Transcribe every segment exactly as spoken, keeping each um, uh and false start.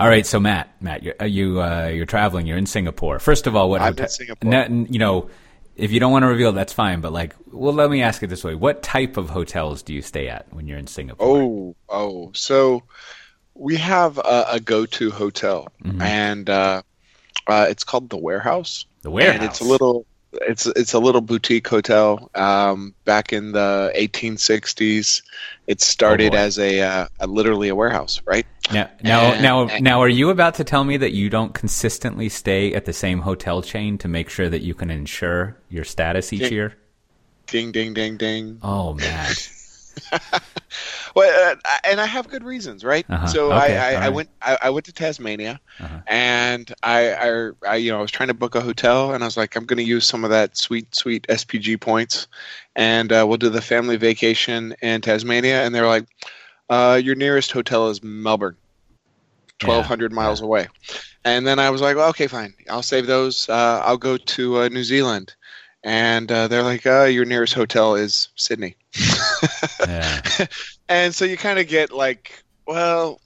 All right, so Matt, Matt, you're, you uh, you're traveling. You're in Singapore. First of all, what I'm hotel, in Singapore. N- you know, if you don't want to reveal, that's fine. But like, well, let me ask it this way: what type of hotels do you stay at when you're in Singapore? Oh, oh, so we have a, a go-to hotel, mm-hmm. and uh, uh, it's called the Warehouse. The Warehouse. And it's a little, it's it's a little boutique hotel. Um, back in the eighteen sixties, it started oh as a, uh, a literally a warehouse, right? Now, now, and, now, and, now, are you about to tell me that you don't consistently stay at the same hotel chain to make sure that you can ensure your status each ding, year? Ding, ding, ding, ding. Oh, man. Well, uh, and I have good reasons, right? Uh-huh. So okay, I, I, right. I went, I, I went to Tasmania, uh-huh. and I, I, I, you know, I was trying to book a hotel, and I was like, I'm going to use some of that sweet, sweet S P G points, and uh, we'll do the family vacation in Tasmania. And they're like, uh, your nearest hotel is Melbourne, twelve hundred yeah, miles yeah. away. And then I was like, well, okay, fine, I'll save those. Uh, I'll go to uh, New Zealand. And uh, they're like, oh, your nearest hotel is Sydney. yeah. And so you kind of get like, well,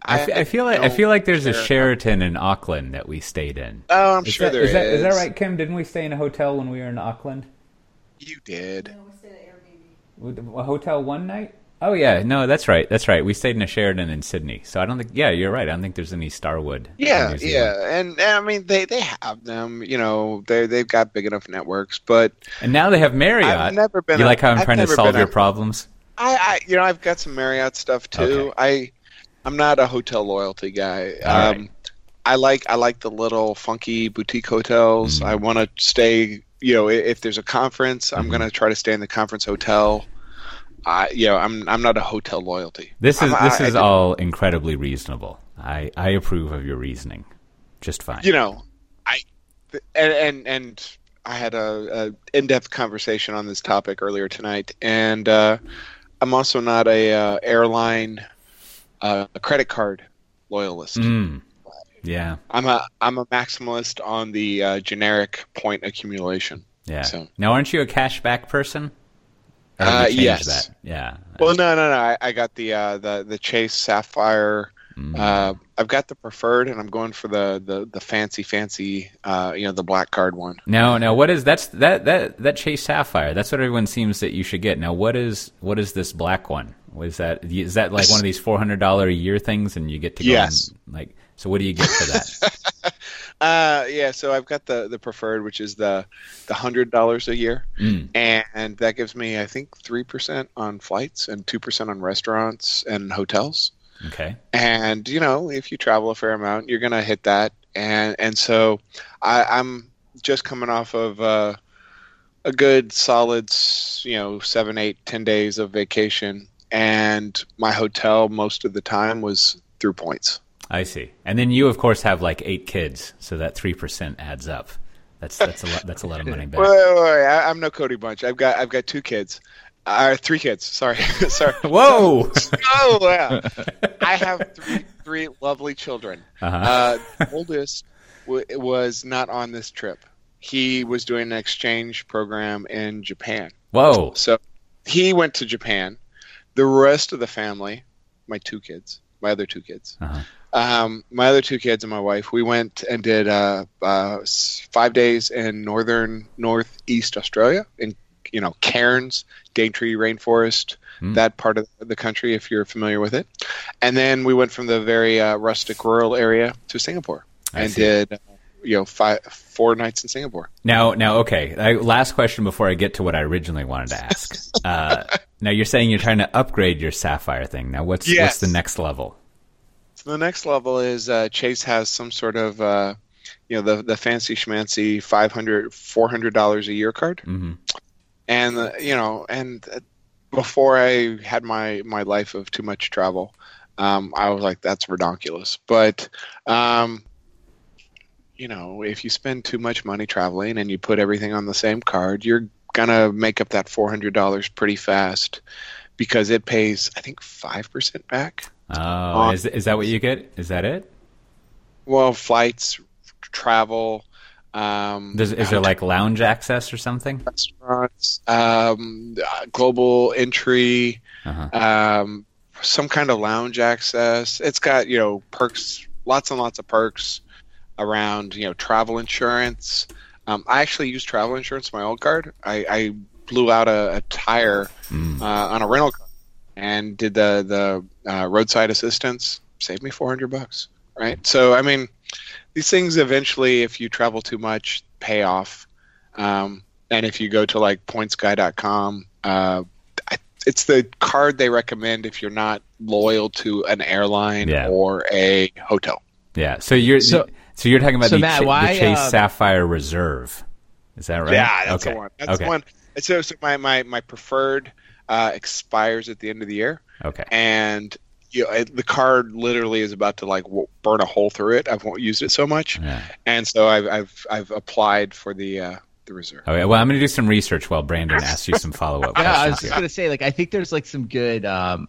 I, I, I feel like I feel like there's a Sheraton in Auckland that we stayed in. Oh, I'm is sure that, there is. Is that, is that right, Kim? Didn't we stay in a hotel when we were in Auckland? You did. No, we stayed at Airbnb. A hotel one night? Oh yeah, no, that's right, that's right. We stayed in a Sheraton in Sydney, so I don't think. Yeah, you're right. I don't think there's any Starwood. Yeah, yeah, and, and I mean they, they have them. You know, they they've got big enough networks, but and now they have Marriott. I've never been. You a, like how I'm I've trying to solve your a, problems? I, I, you know, I've got some Marriott stuff too. Okay. I, I'm not a hotel loyalty guy. Um, right. I like I like the little funky boutique hotels. Mm-hmm. I want to stay. You know, if there's a conference, I'm mm-hmm. gonna try to stay in the conference hotel. I yeah, you know, I'm I'm not a hotel loyalty. This is I'm, this I, is I all incredibly reasonable. I, I approve of your reasoning, just fine. You know, I and and, and I had a, a in-depth conversation on this topic earlier tonight, and uh, I'm also not a uh, airline, uh, a credit card loyalist. Mm. Yeah, I'm a I'm a maximalist on the uh, generic point accumulation. Yeah. So. Now, aren't you a cashback person? Uh, yes. That. Yeah. Well, no, no, no. I, I got the uh, the the Chase Sapphire. Mm. Uh, I've got the preferred, and I'm going for the the, the fancy, fancy. Uh, you know, the black card one. No, no. What is that's that that that Chase Sapphire? That's what everyone seems that you should get. Now, what is what is this black one? What is that? Is that like one of these four hundred dollars a year things, and you get to go? Yes. And, like, so what do you get for that? Uh, yeah, so I've got the, the preferred, which is the the one hundred dollars a year, mm. and, and that gives me, I think, three percent on flights and two percent on restaurants and hotels. Okay. And, you know, if you travel a fair amount, you're going to hit that. And and so I, I'm just coming off of uh, a good solid, you know, seven, eight, ten days of vacation, and my hotel most of the time was through points. I see. And then you, of course, have like eight kids, so that three percent adds up. That's that's a lot, that's a lot of money back. Wait, wait, wait. I, I'm no Cody Bunch. I've got I've got two kids. Uh, three kids. Sorry. Sorry. Whoa. So, oh, yeah. I have three three lovely children. Uh-huh. Uh, the oldest w- was not on this trip. He was doing an exchange program in Japan. Whoa. So he went to Japan. The rest of the family, my two kids, my other two kids, uh-huh. Um, my other two kids and my wife, we went and did uh, uh, five days in northern, northeast Australia, in you know Cairns, Daintree Rainforest, mm. that part of the country, if you're familiar with it. And then we went from the very uh, rustic rural area to Singapore I and see. did uh, you know five, four nights in Singapore. Now, now, okay. I, last question before I get to what I originally wanted to ask. uh, now, you're saying you're trying to upgrade your Sapphire thing. Now, what's yes. what's the next level? So the next level is uh, Chase has some sort of, uh, you know, the the fancy schmancy five hundred dollars, four hundred dollars a year card. Mm-hmm. And, uh, you know, and before I had my, my life of too much travel, um, I was like, that's ridiculous. But, um, you know, if you spend too much money traveling and you put everything on the same card, you're going to make up that four hundred dollars pretty fast because it pays, I think, five percent back. Oh, um, is is that what you get? Is that it? Well, flights, travel. Um, Does, is there like lounge access or something? Restaurants, um, global entry, uh-huh. um, some kind of lounge access. It's got, you know, perks lots and lots of perks around, you know, travel insurance. Um, I actually used travel insurance in my old card. I, I blew out a, a tire mm. uh, on a rental car and did the the uh, roadside assistance. Saved me four hundred bucks, right? So, I mean, these things eventually, if you travel too much, pay off. Um, and if you go to like points guy dot com, uh, it's the card they recommend if you're not loyal to an airline yeah. or a hotel. Yeah. So you're so, so you're talking about so the, Matt, Ch- why, the Chase uh, Sapphire Reserve, is that right? Yeah, that's okay. the one. That's okay. the one. So, so my my my preferred uh, expires at the end of the year. Okay. And you know, the card literally is about to like burn a hole through it. I've used it so much, yeah. and so I've I've I've applied for the. Uh, The reserve. Okay, well, I'm going to do some research while Brandon asks you some follow-up questions. Yeah, I was just going to say, like, I think there's like some good. Um,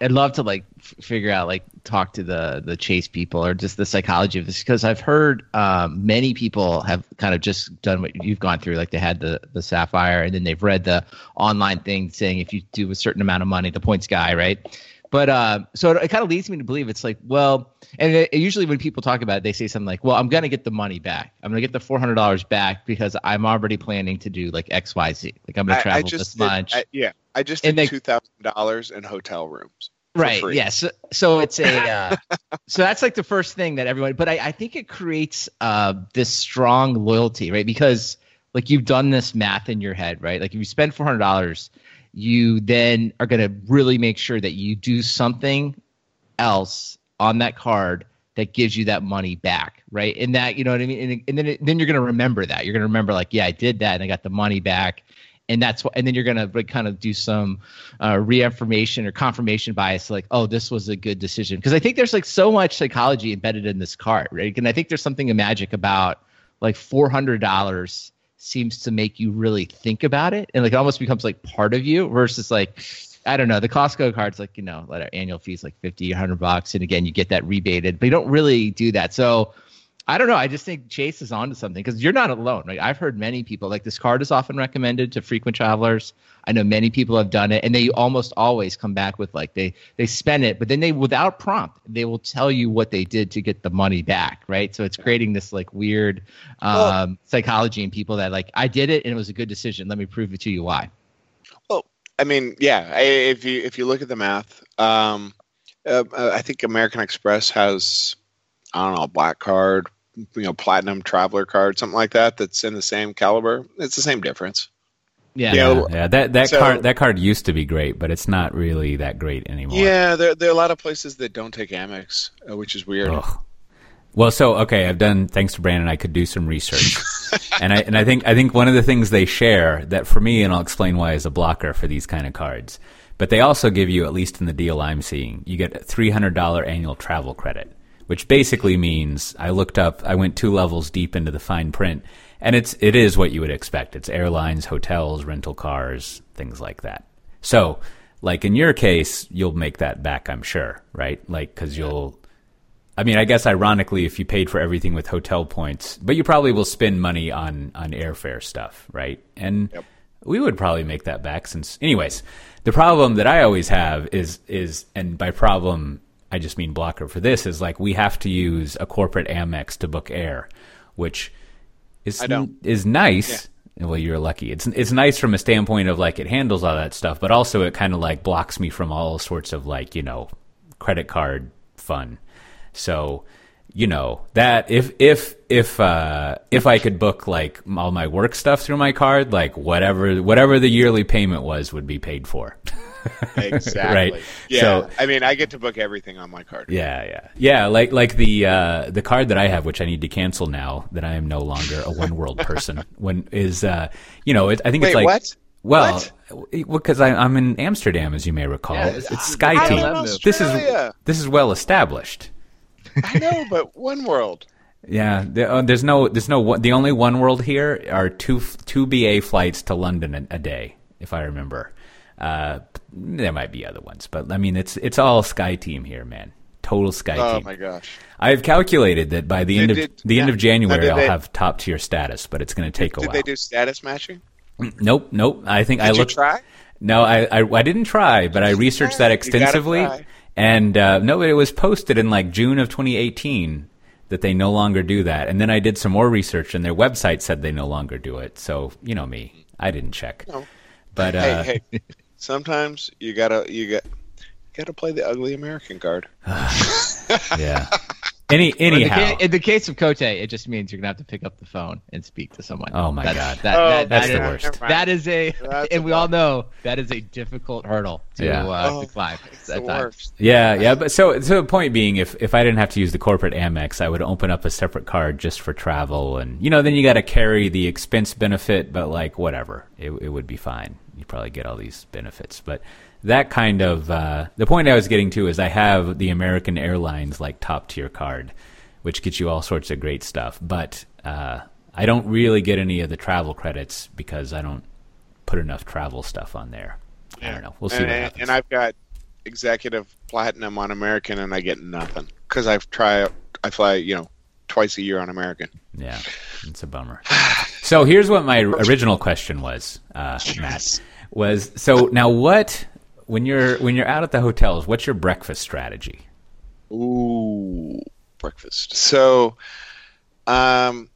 I'd love to like f- figure out, like, talk to the the Chase people or just the psychology of this, because I've heard um, many people have kind of just done what you've gone through. Like, they had the the Sapphire, and then they've read the online thing saying if you do a certain amount of money, the points guy, right? But uh, so it, it kind of leads me to believe it's like, well, and it, usually when people talk about it, they say something like, well, I'm going to get the money back. I'm going to get the four hundred dollars back because I'm already planning to do like X, Y, Z. Like, I'm going to travel this much. Yeah. I just did two thousand dollars in hotel rooms. Right. Yes. Yeah, so, so it's a, uh, so that's like the first thing that everyone, but I, I think it creates uh, this strong loyalty, right? Because like you've done this math in your head, right? Like if you spend four hundred dollars, you then are going to really make sure that you do something else on that card that gives you that money back, right? And that, you know what I mean? And, and then it, then you're going to remember that. You're going to remember like, yeah, I did that and I got the money back. And that's what, and then you're going to like, kind of do some uh, reaffirmation or confirmation bias, like, oh, this was a good decision. Because I think there's like so much psychology embedded in this card, right? And I think there's something magic about like four hundred dollars seems to make you really think about it, and like it almost becomes like part of you versus like, I don't know, the Costco card's like, you know, like annual fees like fifty, a hundred bucks, and again you get that rebated, but you don't really do that. So I don't know. I just think Chase is onto something because you're not alone, right? I've heard many people like this card is often recommended to frequent travelers. I know many people have done it, and they almost always come back with like they they spend it, but then they without prompt they will tell you what they did to get the money back, right? So it's creating this like weird um, well, psychology in people that like I did it and it was a good decision. Let me prove it to you why. Well, I mean, yeah. I, if you if you look at the math, um, uh, I think American Express has. I don't know, black card, you know, platinum traveler card, something like that. That's in the same caliber. It's the same difference. Yeah, you know, yeah. That that so, card that card used to be great, but it's not really that great anymore. Yeah, there there are a lot of places that don't take Amex, uh, which is weird. Ugh. Well, so okay, I've done. Thanks to Brandon, I could do some research, and I and I think I think one of the things they share that for me, and I'll explain why, is a blocker for these kind of cards. But they also give you, at least in the deal I'm seeing, you get a three hundred dollars annual travel credit. Which basically means I looked up, I went two levels deep into the fine print, and it's it is what you would expect. It's airlines, hotels, rental cars, things like that. So, like in your case, you'll make that back, I'm sure, right? Like because you'll, I mean, I guess ironically, if you paid for everything with hotel points, but you probably will spend money on on airfare stuff, right? And yep. we would probably make that back since, anyways. The problem that I always have is is, and by problem, I just mean blocker for this is like we have to use a corporate Amex to book air, which is is nice. Yeah. Well, you're lucky. It's it's nice from a standpoint of like it handles all that stuff, but also it kind of like blocks me from all sorts of like, you know, credit card fun. So, you know, that if if if uh, if I could book like all my work stuff through my card, like whatever whatever the yearly payment was would be paid for. Exactly. Right? Yeah. So, I mean, I get to book everything on my card. Yeah, yeah, yeah. Like, like the uh, the card that I have, which I need to cancel now that I am no longer a one world person. When is uh, you know, it, I think Wait, it's like what? Well, because well, I'm in Amsterdam, as you may recall. Yeah, it's it's SkyTeam. This is this is well established. I know, but one world. Yeah, there, uh, there's no there's no the only one world here are two two B A flights to London a, a day, if I remember. Uh, there might be other ones, but I mean, it's it's all SkyTeam here, man. Total SkyTeam. Oh my gosh! I've calculated that by the did, end of did, the yeah. end of January, I'll they, have top tier status, but it's going to take did, a while. Did they do status matching? Nope, nope. I think did I looked. You try? No, I, I I didn't try, but I researched that extensively, And uh, no, it was posted in like June of twenty eighteen that they no longer do that. And then I did some more research, and their website said they no longer do it. So you know me, I didn't check. No. But uh, hey, hey, sometimes you gotta you got got to play the ugly American card. Yeah. Any anyhow, in the, case, in the case of Cote, it just means you're gonna have to pick up the phone and speak to someone. Oh my that's, god, that, oh, that, that's that the is, worst. That is a, that's and we all know that is a difficult hurdle to, yeah. uh, oh, to climb. It's the worst. Yeah, yeah. But so, so the point being, if if I didn't have to use the corporate Amex, I would open up a separate card just for travel, and you know, then you got to carry the expense benefit. But like, whatever, it it would be fine. You probably get all these benefits, but. That kind of uh, the point I was getting to is I have the American Airlines like top tier card, which gets you all sorts of great stuff. But uh, I don't really get any of the travel credits because I don't put enough travel stuff on there. Yeah. I don't know. We'll see and, what happens. And I've got executive platinum on American, and I get nothing because I've tried. I fly, you know, twice a year on American. Yeah, it's a bummer. So here's what my original question was, uh, yes. Matt. Was so now what? When you're when you're out at the hotels, what's your breakfast strategy? Ooh, breakfast. So, um,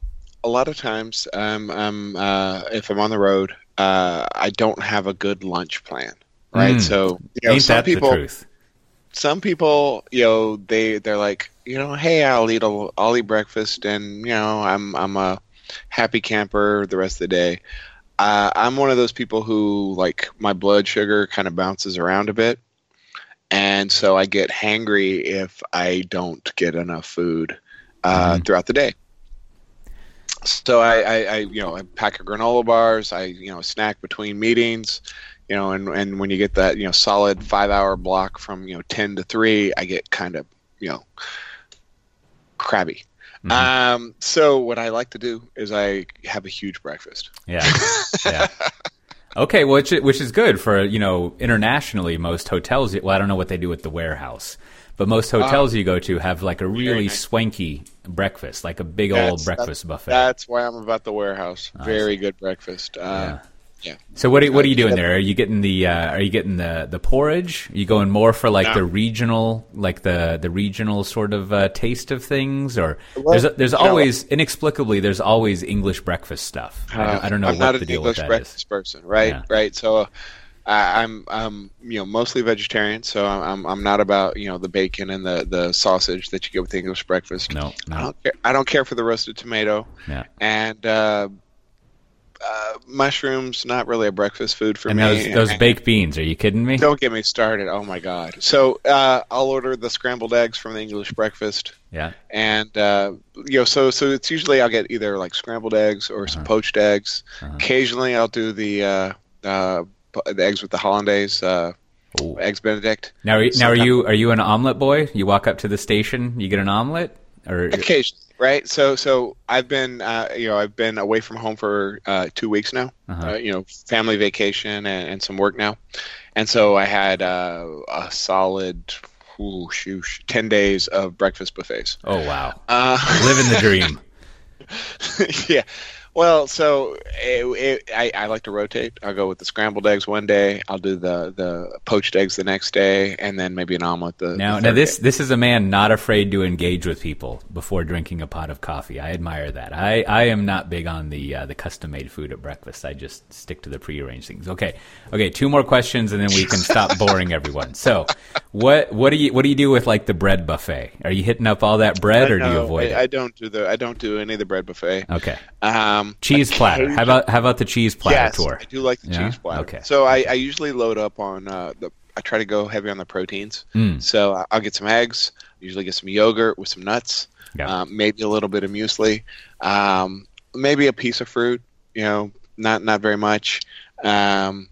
a lot of times, um, um, uh, if I'm on the road, uh, I don't have a good lunch plan, right? Mm. So, you know, Ain't some people, the truth? some people, you know, they they're like, you know, hey, I'll eat a, I'll eat breakfast, and you know, I'm I'm a happy camper the rest of the day. Uh, I'm one of those people who, like, my blood sugar kind of bounces around a bit, and so I get hangry if I don't get enough food uh, mm-hmm. throughout the day. So I, I, I, you know, I pack a granola bars, I, you know, snack between meetings, you know, and, and when you get that, you know, solid five-hour block from, you know, ten to three, I get kind of, you know, crabby. Mm-hmm. Um, so what I like to do is I have a huge breakfast. Yeah. Yeah. Okay. Which, which is good for, you know, internationally, most hotels, well, I don't know what they do with the Warehouse, but most hotels um, you go to have like a really nice. swanky breakfast, like a big that's, old breakfast that's, buffet. That's why I'm about the Warehouse. Awesome. Very good breakfast. Uh, yeah. Yeah. So what are, what are you doing there? Are you getting the uh, are you getting the, the porridge? Are you going more for like no. the regional like the, the regional sort of uh, taste of things, or well, there's there's always know, inexplicably there's always English breakfast stuff. Uh, I, don't, I don't know I'm what the deal English with that breakfast is. Person, right? Yeah. Right. So uh, I, I'm I'm you know mostly vegetarian, so I'm I'm not about you know the bacon and the, the sausage that you get with the English breakfast. No, no. I don't care, I don't care for the roasted tomato. Yeah. And. Uh, Uh, mushrooms, not really a breakfast food for and me. Those, those and baked beans, are you kidding me? Don't get me started. Oh, my God. So uh, I'll order the scrambled eggs from the English breakfast. Yeah. And, uh, you know, so so it's usually I'll get either like scrambled eggs or some uh-huh. poached eggs. Uh-huh. Occasionally I'll do the uh, uh, the eggs with the hollandaise, uh, eggs Benedict. Now, are, now are you are you an omelet boy? You walk up to the station, you get an omelet? Or occasionally. Right, so so I've been uh, you know I've been away from home for uh, two weeks now, uh-huh. uh, you know, family vacation and, and some work now, and so I had uh, a solid ooh, shoosh, ten days of breakfast buffets. Oh wow, uh, living the dream. Yeah, well, so it, it, I, I like to rotate. I'll go with the scrambled eggs one day. I'll do the, the poached eggs the next day, and then maybe an omelet the now. The now this day. This is a man not afraid to engage with people before drinking a pot of coffee. I admire that. I, I am not big on the uh, the custom made food at breakfast. I just stick to the prearranged things. Okay, okay. Two more questions, and then we can stop boring everyone. So, what what do you what do you do with like the bread buffet? Are you hitting up all that bread, I or know, do you avoid I, it? I don't do the I don't do any of the bread buffet. Okay. Um, cheese platter. How about how about the cheese platter yes, tour? I do like the yeah? cheese platter. Okay. So I, I usually load up on uh, the. I try to go heavy on the proteins. Mm. So I'll get some eggs. Usually get some yogurt with some nuts. Yeah. Um, maybe a little bit of muesli. Um, maybe a piece of fruit. You know, not not very much. Um,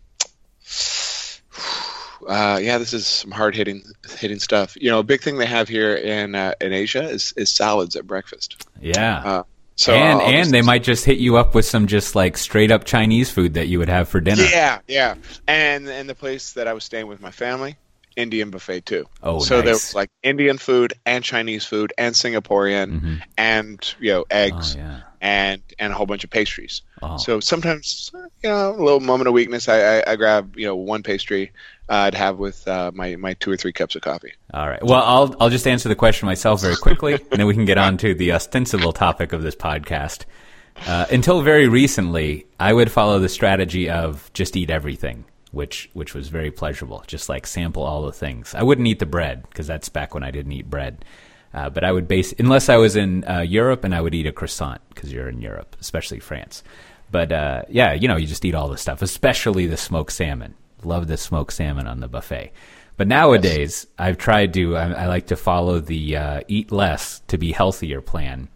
uh, yeah, this is some hard hitting hitting stuff. You know, a big thing they have here in uh, in Asia is, is salads at breakfast. Yeah. Uh, So and I'll, I'll and they might just hit you up with some just like straight up Chinese food that you would have for dinner. Yeah, yeah. And and the place that I was staying with my family, Indian buffet too. Oh, so nice. There was like Indian food and Chinese food and Singaporean mm-hmm. and you know eggs oh, yeah. and and a whole bunch of pastries. Oh. So sometimes you know a little moment of weakness, I, I I grab you know one pastry I'd have with uh, my, my two or three cups of coffee. All right. Well, I'll I'll just answer the question myself very quickly, and then we can get on to the ostensible topic of this podcast. Uh, until very recently, I would follow the strategy of just eat everything, which which was very pleasurable, just like sample all the things. I wouldn't eat the bread, because that's back when I didn't eat bread. Uh, but I would base, unless I was in uh, Europe, and I would eat a croissant, because you're in Europe, especially France. But uh, yeah, you know, you just eat all the stuff, especially the smoked salmon. Love the smoked salmon on the buffet. But nowadays, yes. I've tried to, I, I like to follow the uh, eat less to be healthier plan.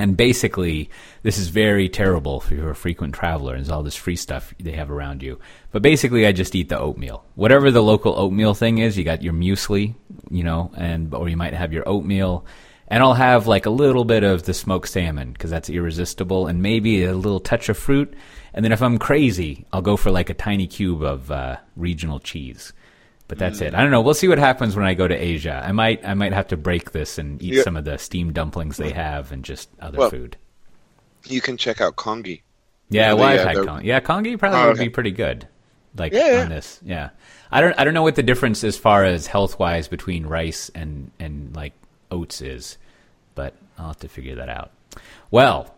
And basically, this is very terrible if you're a frequent traveler and there's all this free stuff they have around you. But basically, I just eat the oatmeal. Whatever the local oatmeal thing is, you got your muesli, you know, and or you might have your oatmeal. And I'll have like a little bit of the smoked salmon because that's irresistible, and maybe a little touch of fruit. And then if I'm crazy, I'll go for like a tiny cube of uh, regional cheese. But that's it. I don't know. We'll see what happens when I go to Asia. I might I might have to break this and eat yeah. some of the steamed dumplings they have and just other well, food. You can check out congee. Yeah, you know, well, I've had the... congee. Yeah, congee probably oh, okay. would be pretty good. Like yeah, yeah. on this, yeah. I don't I don't know what the difference as far as health wise between rice and and like oats is, but I'll have to figure that out. Well.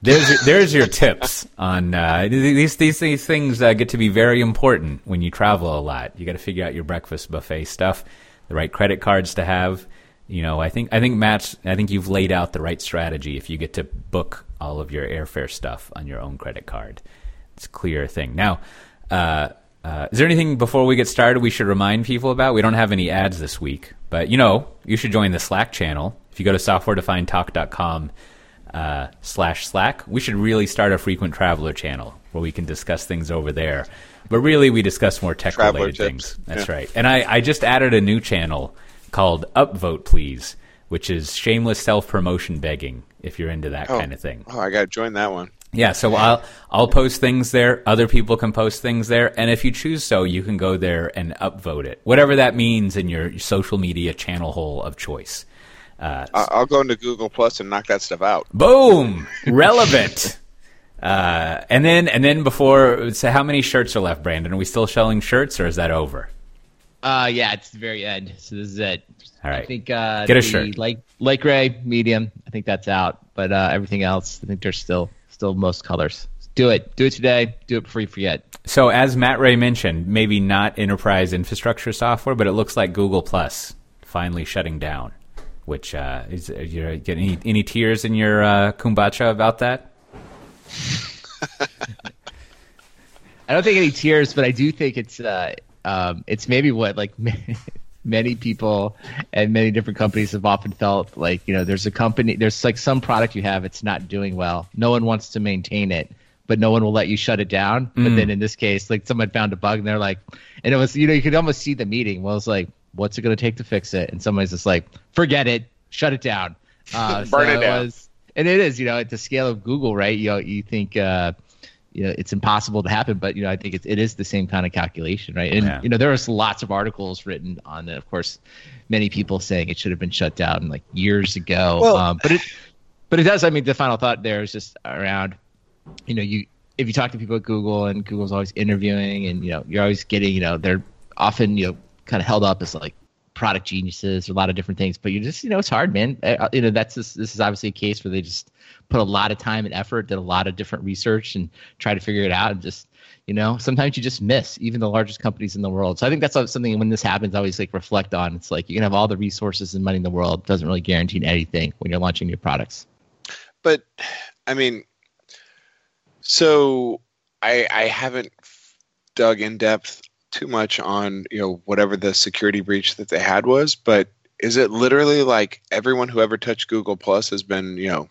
There's there's your tips on uh, these these these things uh, get to be very important when you travel a lot. You got to figure out your breakfast buffet stuff, the right credit cards to have. You know, I think I think Matt, I think you've laid out the right strategy. If you get to book all of your airfare stuff on your own credit card, it's a clear thing. Now, uh, uh, is there anything before we get started we should remind people about? We don't have any ads this week, but you know, you should join the Slack channel. If you go to software defined talk dot com. Uh, slash Slack. We should really start a frequent traveler channel where we can discuss things over there. But really, we discuss more tech traveler related tips. things. That's yeah. right. And I, I just added a new channel called Upvote Please, which is shameless self promotion begging. If you're into that oh. kind of thing. Oh, I got to join that one. Yeah. So I'll I'll post things there. Other people can post things there, and if you choose so, you can go there and upvote it, whatever that means in your social media channel hole of choice. Uh, I'll go into Google Plus and knock that stuff out. Boom! Relevant. uh, and then, and then before, so how many shirts are left, Brandon? Are we still selling shirts, or is that over? Uh, yeah, it's the very end. So this is it. All right. I think uh, get a shirt. Light, light gray, medium. I think that's out. But uh, everything else, I think there's still, still most colors. So do it. Do it today. Do it before you forget. So as Matt Ray mentioned, maybe not enterprise infrastructure software, but it looks like Google Plus finally shutting down. Which uh, is you get any any tears in your uh, kombucha about that? I don't think any tears, but I do think it's uh, um, it's maybe what like many people and many different companies have often felt like, you know, there's a company, there's like some product you have, it's not doing well. No one wants to maintain it, but no one will let you shut it down. Mm. But then in this case, like someone found a bug and they're like, and it was, you know, you could almost see the meeting. Well, it's like, what's it going to take to fix it? And somebody's just like, forget it, shut it down. Uh, Burn so it down. It was, and it is, you know, at the scale of Google, right? You know, you think, uh, you know, it's impossible to happen, but, you know, I think it's, it is the same kind of calculation, right? And, yeah. you know, there was lots of articles written on it. Of course, many people saying it should have been shut down like years ago. Well, um, but it, but it does. I mean, the final thought there is just around, you know, you, if you talk to people at Google and Google's always interviewing and, you know, you're always getting, you know, they're often, you know, kind of held up as like product geniuses, or a lot of different things, but you just, you know, it's hard, man. I, you know, that's this, this is obviously a case where they just put a lot of time and effort, did a lot of different research and try to figure it out. And just, you know, sometimes you just miss even the largest companies in the world. So I think that's something when this happens, I always like reflect on. It's like, you can have all the resources and money in the world. It doesn't really guarantee anything when you're launching new products. But I mean, so I, I haven't dug in depth too much on, you know, whatever the security breach that they had was, but is it literally like everyone who ever touched Google Plus has been, you know,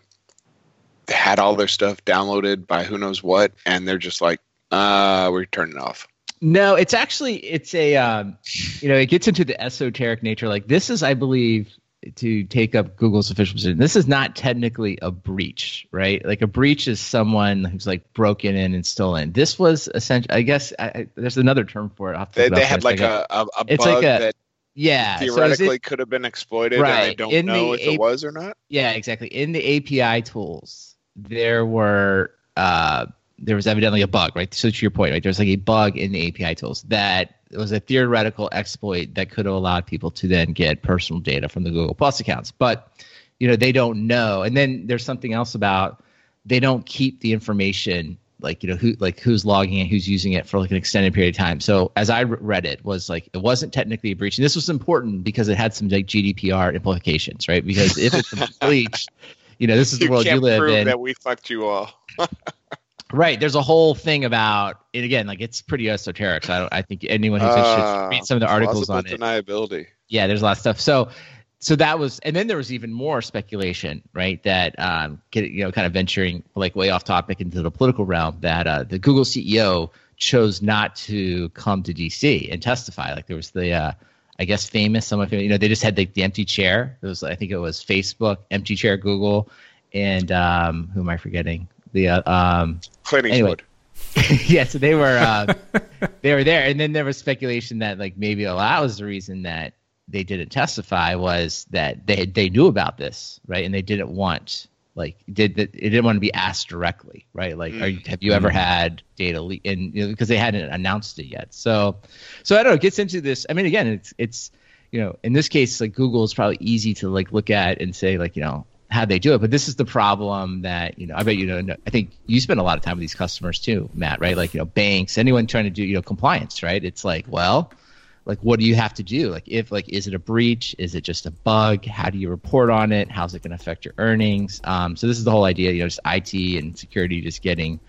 had all their stuff downloaded by who knows what, and they're just like, uh, we're turning it off? No, it's actually, it's a, um, you know, it gets into the esoteric nature. Like this is, I believe, to take up Google's official position, this is not technically a breach, right? Like a breach is someone who's like broken in and stolen. This was essentially, I guess, I, I, there's another term for it. They, they had like a, a, a bug like a, that yeah, theoretically so it, could have been exploited, right, and I don't in know if A- it was or not. Yeah, exactly. In the A P I tools, there were uh, there was evidently a bug, right? So to your point, right, there's like a bug in the A P I tools that was a theoretical exploit that could have allowed people to then get personal data from the Google Plus accounts. But, you know, they don't know. And then there's something else about they don't keep the information, like, you know, who, like who's logging it, who's using it for like an extended period of time. So as I read it was like, it wasn't technically a breach. And this was important because it had some like G D P R implications, right? Because if it's a breach, you know, this is the world you live in. You can't prove that we fucked you all. Right. There's a whole thing about it. Again, like it's pretty esoteric. So I don't, I think anyone who's interested uh, read some of the articles on it. Deniability. Yeah. There's a lot of stuff. So, so that was, and then there was even more speculation, right? That, um, you know, kind of venturing like way off topic into the political realm that, uh, the Google C E O chose not to come to D C and testify. Like there was the, uh, I guess famous, someone, you know, they just had the, the empty chair. It was, I think it was Facebook, empty chair, Google. And, um, who am I forgetting? The, uh, um, Clint Eastwood. Anyway. Yeah. So they were, uh, they were there. And then there was speculation that like maybe a lot was the reason that they didn't testify was that they they knew about this, right? And they didn't want like did that it didn't want to be asked directly, right? Like, mm. are you, have you ever had data leak? And you know, because they hadn't announced it yet, so so I don't know. It gets into this. I mean, again, it's it's you know in this case like Google is probably easy to like look at and say like you know how they do it, but this is the problem that you know I bet you know. I think you spend a lot of time with these customers too, Matt, right? Like you know banks, anyone trying to do you know compliance, right? It's like well. Like, what do you have to do? Like, if, like, is it a breach? Is it just a bug? How do you report on it? How's it going to affect your earnings? Um, so this is the whole idea, you know, just I T and security just getting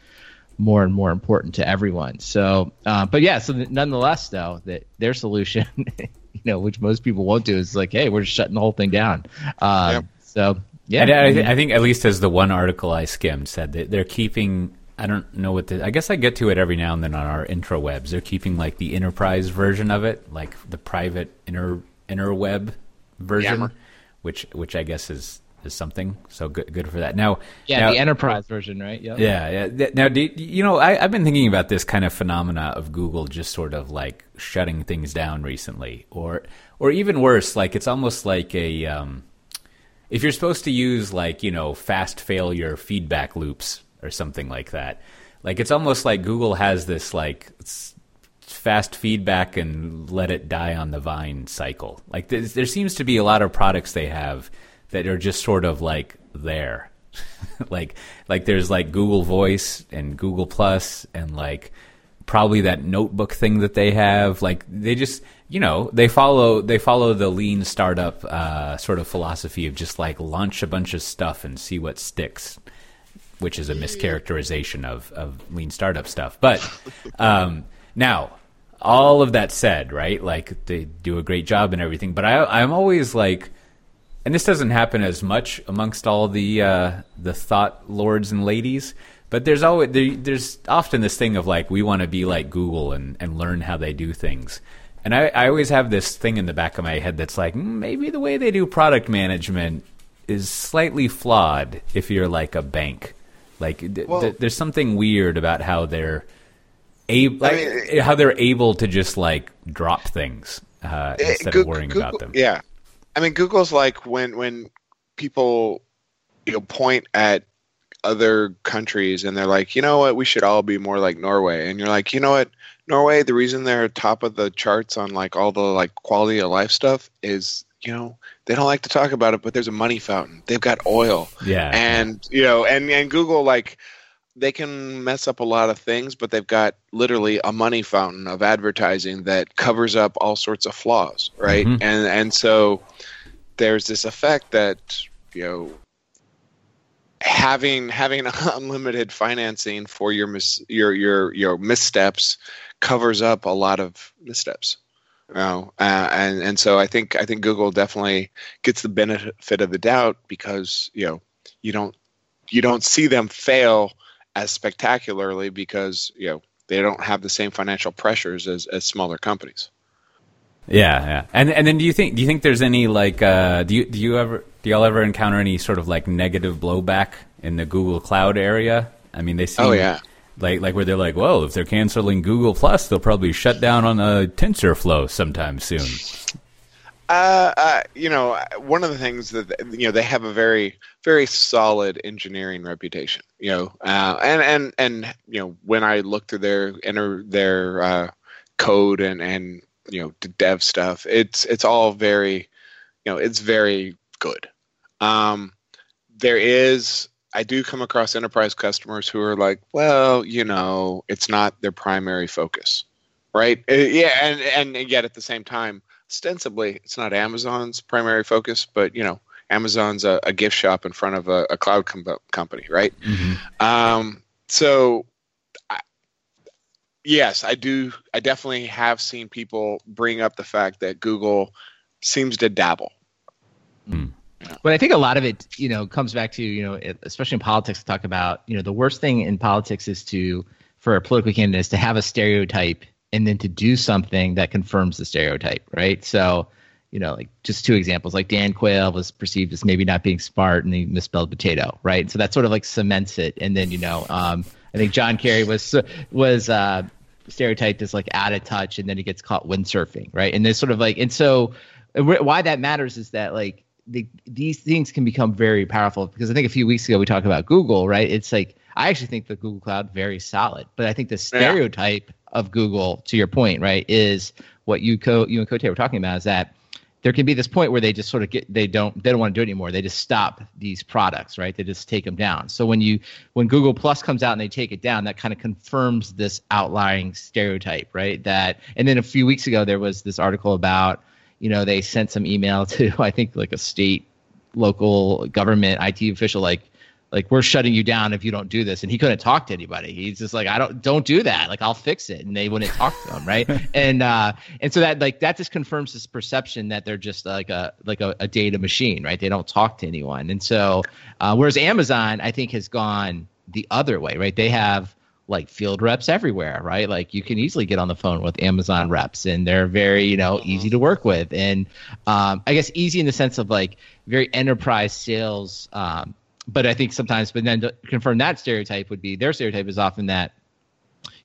more and more important to everyone. So, uh, but yeah, so nonetheless, though, that their solution, you know, which most people won't do is like, hey, we're just shutting the whole thing down. Um, yep. So, yeah. And I, th- I think at least as the one article I skimmed said that they're keeping... I don't know what the, I guess I get to it every now and then on our intrawebs. They're keeping like the enterprise version of it, like the private inner interweb version, yeah. which which I guess is, is something. So good good for that. Now, yeah, now, the enterprise version, right? Yep. Yeah, yeah. Now, do, you know, I, I've been thinking about this kind of phenomena of Google just sort of like shutting things down recently, or or even worse, like it's almost like a. Um, if you're supposed to use like you know fast failure feedback loops. Or something like that. Like it's almost like Google has this like fast feedback and let it die on the vine cycle. Like there seems to be a lot of products they have that are just sort of like there, like like there's like Google Voice and Google Plus and like probably that notebook thing that they have. Like they just you know they follow they follow the lean startup uh, sort of philosophy of just like launch a bunch of stuff and see what sticks. Which is a mischaracterization of, of lean startup stuff. But um, now, all of that said, right? Like they do a great job and everything. But I, I'm always like, and this doesn't happen as much amongst all the uh, the thought lords and ladies. But there's always there, there's often this thing of like we want to be like Google and, and learn how they do things. And I, I always have this thing in the back of my head that's like maybe the way they do product management is slightly flawed if you're like a bank. Like th- well, th- there's something weird about how they're able, like, I mean, how they're able to just like drop things uh, instead Google, of worrying Google, about them. Yeah, I mean Google's like when when people you know point at other countries and they're like, you know what, we should all be more like Norway, and you're like, you know what, Norway, the reason they're top of the charts on like all the like quality of life stuff is. You know, they don't like to talk about it, but there's a money fountain. They've got oil. Yeah. And, you know, and, and Google, like, they can mess up a lot of things, but they've got literally a money fountain of advertising that covers up all sorts of flaws, right? Mm-hmm. And and so there's this effect that, you know, having having unlimited financing for your mis- your your your missteps covers up a lot of missteps. No, uh, and and so I think I think Google definitely gets the benefit of the doubt because you know you don't you don't see them fail as spectacularly because you know they don't have the same financial pressures as, as smaller companies. Yeah, yeah, and and then do you think do you think there's any like uh, do you do you ever do y'all ever encounter any sort of like negative blowback in the Google Cloud area? I mean, they seem oh yeah. Like like where they're like, whoa, if they're canceling Google Plus, they'll probably shut down on a TensorFlow sometime soon. Uh, uh, you know, one of the things that, you know, they have a very, very solid engineering reputation, you know, uh, and, and, and, you know, when I look through their, enter their, uh, code and, and, you know, dev stuff, it's, it's all very, you know, it's very good. Um, there is, I do come across enterprise customers who are like, well, you know, it's not their primary focus, right? Uh, yeah. And, and, and yet at the same time, ostensibly, it's not Amazon's primary focus, but, you know, Amazon's a, a gift shop in front of a, a cloud com- company, right? Mm-hmm. Um, so, I, yes, I do. I definitely have seen people bring up the fact that Google seems to dabble. Mm. Yeah. But I think a lot of it, you know, comes back to, you know, especially in politics, talk about, you know, the worst thing in politics is to, for a political candidate, is to have a stereotype and then to do something that confirms the stereotype, right? So, you know, like just two examples, like Dan Quayle was perceived as maybe not being smart and he misspelled potato, right? So that sort of like cements it. And then, you know, um, I think John Kerry was was uh, stereotyped as like out of touch, and then he gets caught windsurfing, right? And there's sort of like, and so why that matters is that like the, these things can become very powerful, because I think a few weeks ago we talked about Google, right? It's like, I actually think the Google Cloud very solid, but I think the stereotype yeah. of Google, to your point, right, is what you co you and Kote were talking about, is that there can be this point where they just sort of get they don't they don't want to do it anymore. They just stop these products, right? They just take them down. So when you when Google Plus comes out and they take it down, that kind of confirms this outlying stereotype, right? That and then a few weeks ago there was this article about, you know, they sent some email to I think like a state, local government I T official, like Like, we're shutting you down if you don't do this. And he couldn't talk to anybody. He's just like, I don't, don't do that. Like, I'll fix it. And they wouldn't talk to him, right? And, uh, and so that, like, that just confirms this perception that they're just like a, like a, a data machine, right? They don't talk to anyone. And so, uh, whereas Amazon, I think, has gone the other way, right? They have like field reps everywhere, right? Like you can easily get on the phone with Amazon reps, and they're very, you know, easy to work with. And, um, I guess easy in the sense of like very enterprise sales, um, But I think sometimes, but then to confirm that stereotype would be, their stereotype is often that,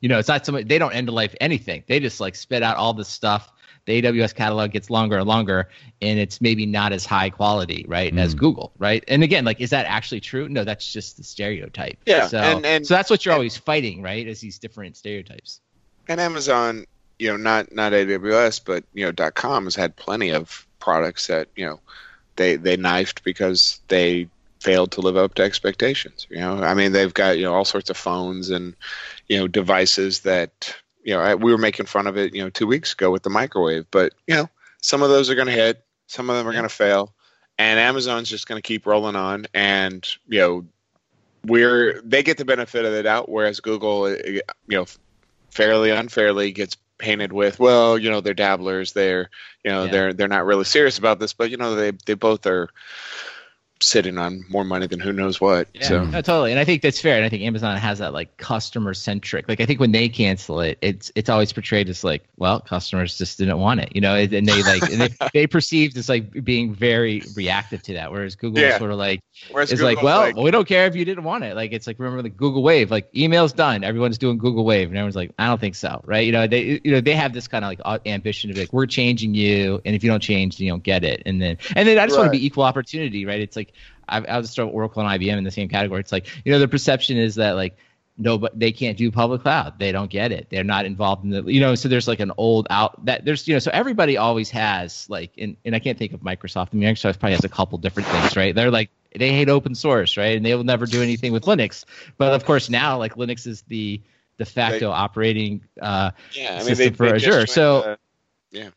you know, it's not so much, they don't end of life anything. They just like spit out all this stuff. The A W S catalog gets longer and longer, and it's maybe not as high quality, right, mm. as Google, right? And again, like, is that actually true? No, that's just the stereotype. Yeah. So, and, and, so that's what you're and, always fighting, right, is these different stereotypes. And Amazon, you know, not, not A W S, but, you know, .com has had plenty of products that, you know, they, they knifed because they failed to live up to expectations. You know, I mean, they've got, you know, all sorts of phones and, you know, devices that, you know, I, we were making fun of it, you know, two weeks ago with the microwave, but, you know, some of those are going to hit, some of them are going to fail, and Amazon's just going to keep rolling on. And, you know, we're, they get the benefit of the doubt, whereas Google, you know, fairly, unfairly gets painted with, well, you know, they're dabblers, they're, you know, yeah. they're, they're not really serious about this, but, you know, they, they both are sitting on more money than who knows what. Yeah, so. No, totally. And I think that's fair. And I think Amazon has that like customer centric. Like I think when they cancel it, it's it's always portrayed as like, well, customers just didn't want it, you know. And they like and they, they perceived as like being very reactive to that. Whereas Google yeah. is sort of like whereas is Google's like, well, like, we don't care if you didn't want it. Like it's like, remember the Google Wave? Like email's done. Everyone's doing Google Wave, and everyone's like, I don't think so, right? You know, they you know they have this kind of like ambition to be like, we're changing you, and if you don't change, then you don't get it. And then and then I just right. want to be equal opportunity, right? It's like. I've, I'll just throw Oracle and I B M in the same category. It's like, you know, the perception is that like, no, but they can't do public cloud. They don't get it. They're not involved in the, you know, so there's like an old out that there's, you know, so everybody always has like, and, and I can't think of Microsoft. I mean, Microsoft probably has a couple different things, right? They're like, they hate open source, right? And they will never do anything with Linux. But of course now like Linux is the de facto they, operating uh, yeah, I mean, system they, for they Azure. So to, uh, yeah.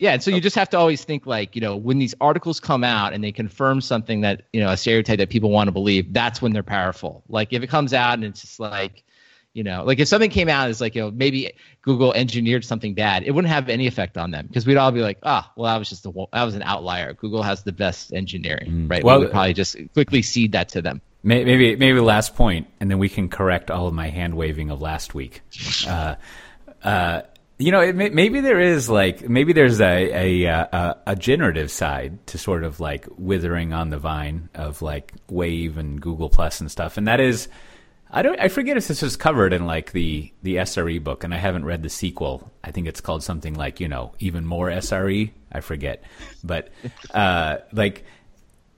Yeah, and so you just have to always think like, you know, when these articles come out and they confirm something that, you know, a stereotype that people want to believe, that's when they're powerful. Like if it comes out and it's just like, you know, like if something came out as like, you know, maybe Google engineered something bad, it wouldn't have any effect on them because we'd all be like, ah, oh, well, that was just a, that was an outlier. Google has the best engineering, right? Well, we would probably just quickly cede that to them. Maybe maybe last point, and then we can correct all of my hand waving of last week. Uh, uh, You know, it may, maybe there is like maybe there's a, a a a generative side to sort of like withering on the vine of like Wave and Google Plus and stuff, and that is I don't. I forget if this was covered in like the, the S R E book, and I haven't read the sequel. I think it's called something like, you know, even more S R E. I forget, but uh, like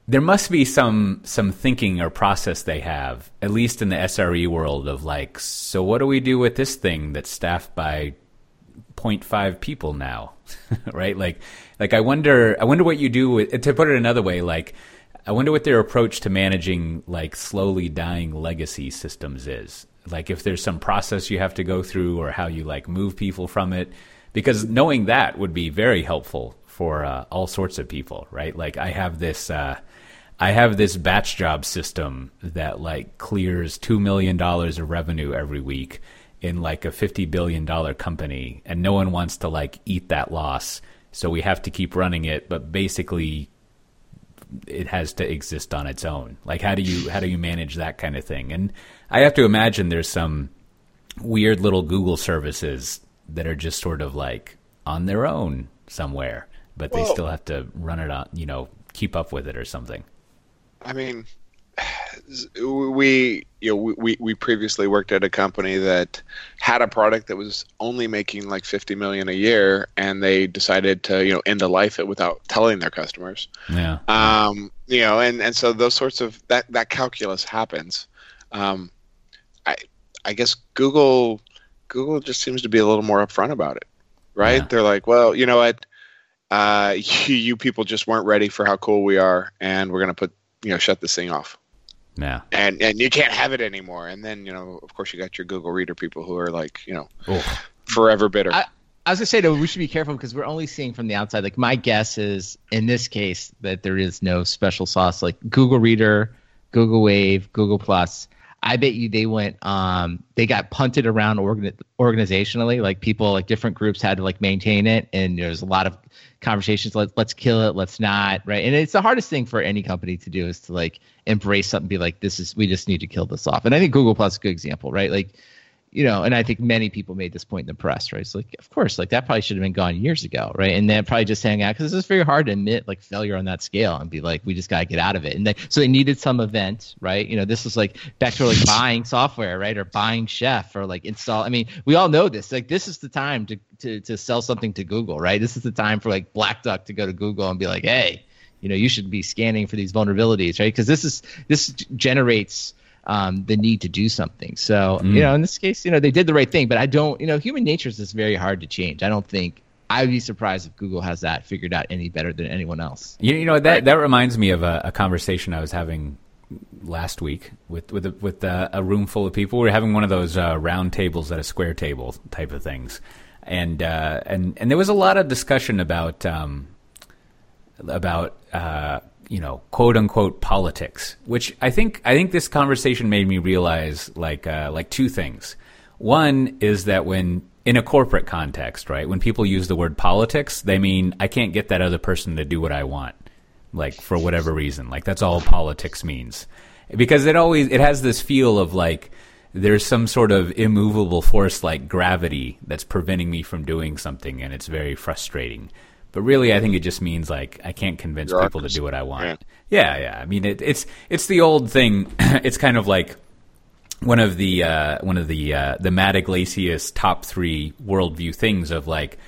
there must be some some thinking or process they have, at least in the S R E world, of like, so what do we do with this thing that's staffed by zero point five people now, right? Like, like I wonder, I wonder what you do with, to put it another way, like. I wonder what their approach to managing like slowly dying legacy systems is. Like if there's some process you have to go through or how you like move people from it, because knowing that would be very helpful for uh, all sorts of people, right? Like I have this, uh, I have this batch job system that like clears two million dollars of revenue every week in like a fifty billion dollars company, and no one wants to like eat that loss. So we have to keep running it, but basically it has to exist on its own. Like, how do you, how do you manage that kind of thing? And I have to imagine there's some weird little Google services that are just sort of like on their own somewhere, but well, they still have to run it on, you know, keep up with it or something. I mean, we, you know, we, we previously worked at a company that had a product that was only making like fifty million a year, and they decided to, you know, end the life it without telling their customers. Yeah. Um, you know, and, and so those sorts of, that, that calculus happens. Um, I, I guess Google, Google just seems to be a little more upfront about it, right? Yeah. They're like, well, you know what? Uh, you, you people just weren't ready for how cool we are, and we're going to put, you know, shut this thing off. Yeah, and and you can't have it anymore. And then, you know, of course, you got your Google Reader people who are like, you know, Oof. forever bitter. I, I was gonna say though, we should be careful because we're only seeing from the outside. Like my guess is in this case that there is no special sauce. Like Google Reader, Google Wave, Google Plus. I bet you they went, um, they got punted around organ- organizationally. Like people, like different groups had to like maintain it, and there's a lot of conversations like let's kill it, let's not, right? And it's the hardest thing for any company to do is to like embrace something, be like, this is, we just need to kill this off. And I think Google Plus is a good example, right? Like, you know, and I think many people made this point in the press, right? It's like, of course, like that probably should have been gone years ago, right? And then probably just hang out because it's very hard to admit like failure on that scale and be like, we just got to get out of it. And then, so they needed some event, right? You know, this was like back to like buying software, right? Or buying Chef or like install. I mean, we all know this. Like this is the time to, to, to sell something to Google, right? This is the time for like Black Duck to go to Google and be like, hey, you know, you should be scanning for these vulnerabilities, right? Because this is, this generates Um, the need to do something. So, mm. you know, in this case, you know, they did the right thing, but I don't, you know, human nature is just very hard to change. I don't think, I would be surprised if Google has that figured out any better than anyone else. You, you know, that, right? That reminds me of a, a conversation I was having last week with, with, a, with a, a room full of people. We were having one of those uh, round tables at a square table type of things. And, uh, and, and there was a lot of discussion about, um, about, uh, you know, quote unquote politics, which I think, I think this conversation made me realize like, uh, like two things. One is that when in a corporate context, right, when people use the word politics, they mean I can't get that other person to do what I want, like for whatever reason, like that's all politics means, because it always, it has this feel of like, there's some sort of immovable force like gravity that's preventing me from doing something. And it's very frustrating. But really, I think it just means like I can't convince people to do what I want. Yeah, yeah. yeah. I mean, it, it's it's the old thing. It's kind of like one of the uh, one of the uh, the Matt Iglesias top three worldview things of like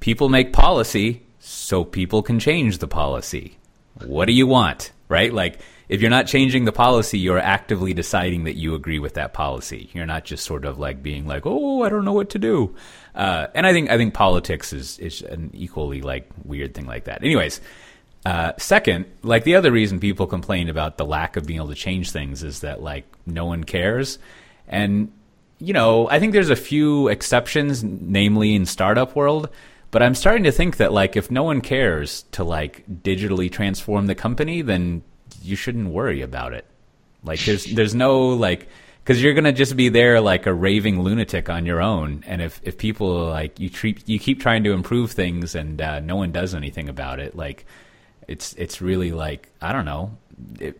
people make policy so people can change the policy. What do you want, right? Like if you're not changing the policy, you're actively deciding that you agree with that policy. You're not just sort of like being like, oh, I don't know what to do. Uh, and I think I think politics is, is an equally like weird thing like that. Anyways, uh, second, like the other reason people complain about the lack of being able to change things is that like no one cares. And, you know, I think there's a few exceptions, namely in startup world. But I'm starting to think that like if no one cares to like digitally transform the company, then you shouldn't worry about it. Like there's there's no like. Because you're gonna just be there like a raving lunatic on your own, and if, if people like you treat you keep trying to improve things and uh, no one does anything about it, like it's it's really like I don't know, it,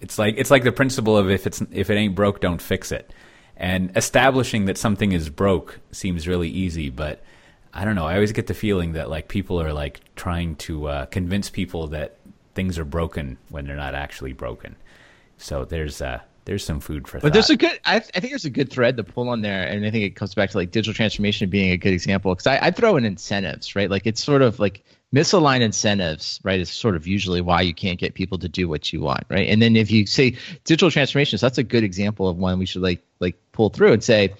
it's like it's like the principle of if it's if it ain't broke, don't fix it. And establishing that something is broke seems really easy, but I don't know. I always get the feeling that like people are like trying to uh, convince people that things are broken when they're not actually broken. So there's a uh, there's some food for that. But there's a good, I, I think there's a good thread to pull on there. And I think it comes back to like digital transformation being a good example. Cause I, I throw in incentives, right? Like it's sort of like misaligned incentives, right? Is sort of usually why you can't get people to do what you want. Right. And then if you say digital transformations, that's a good example of one we should like, like pull through and say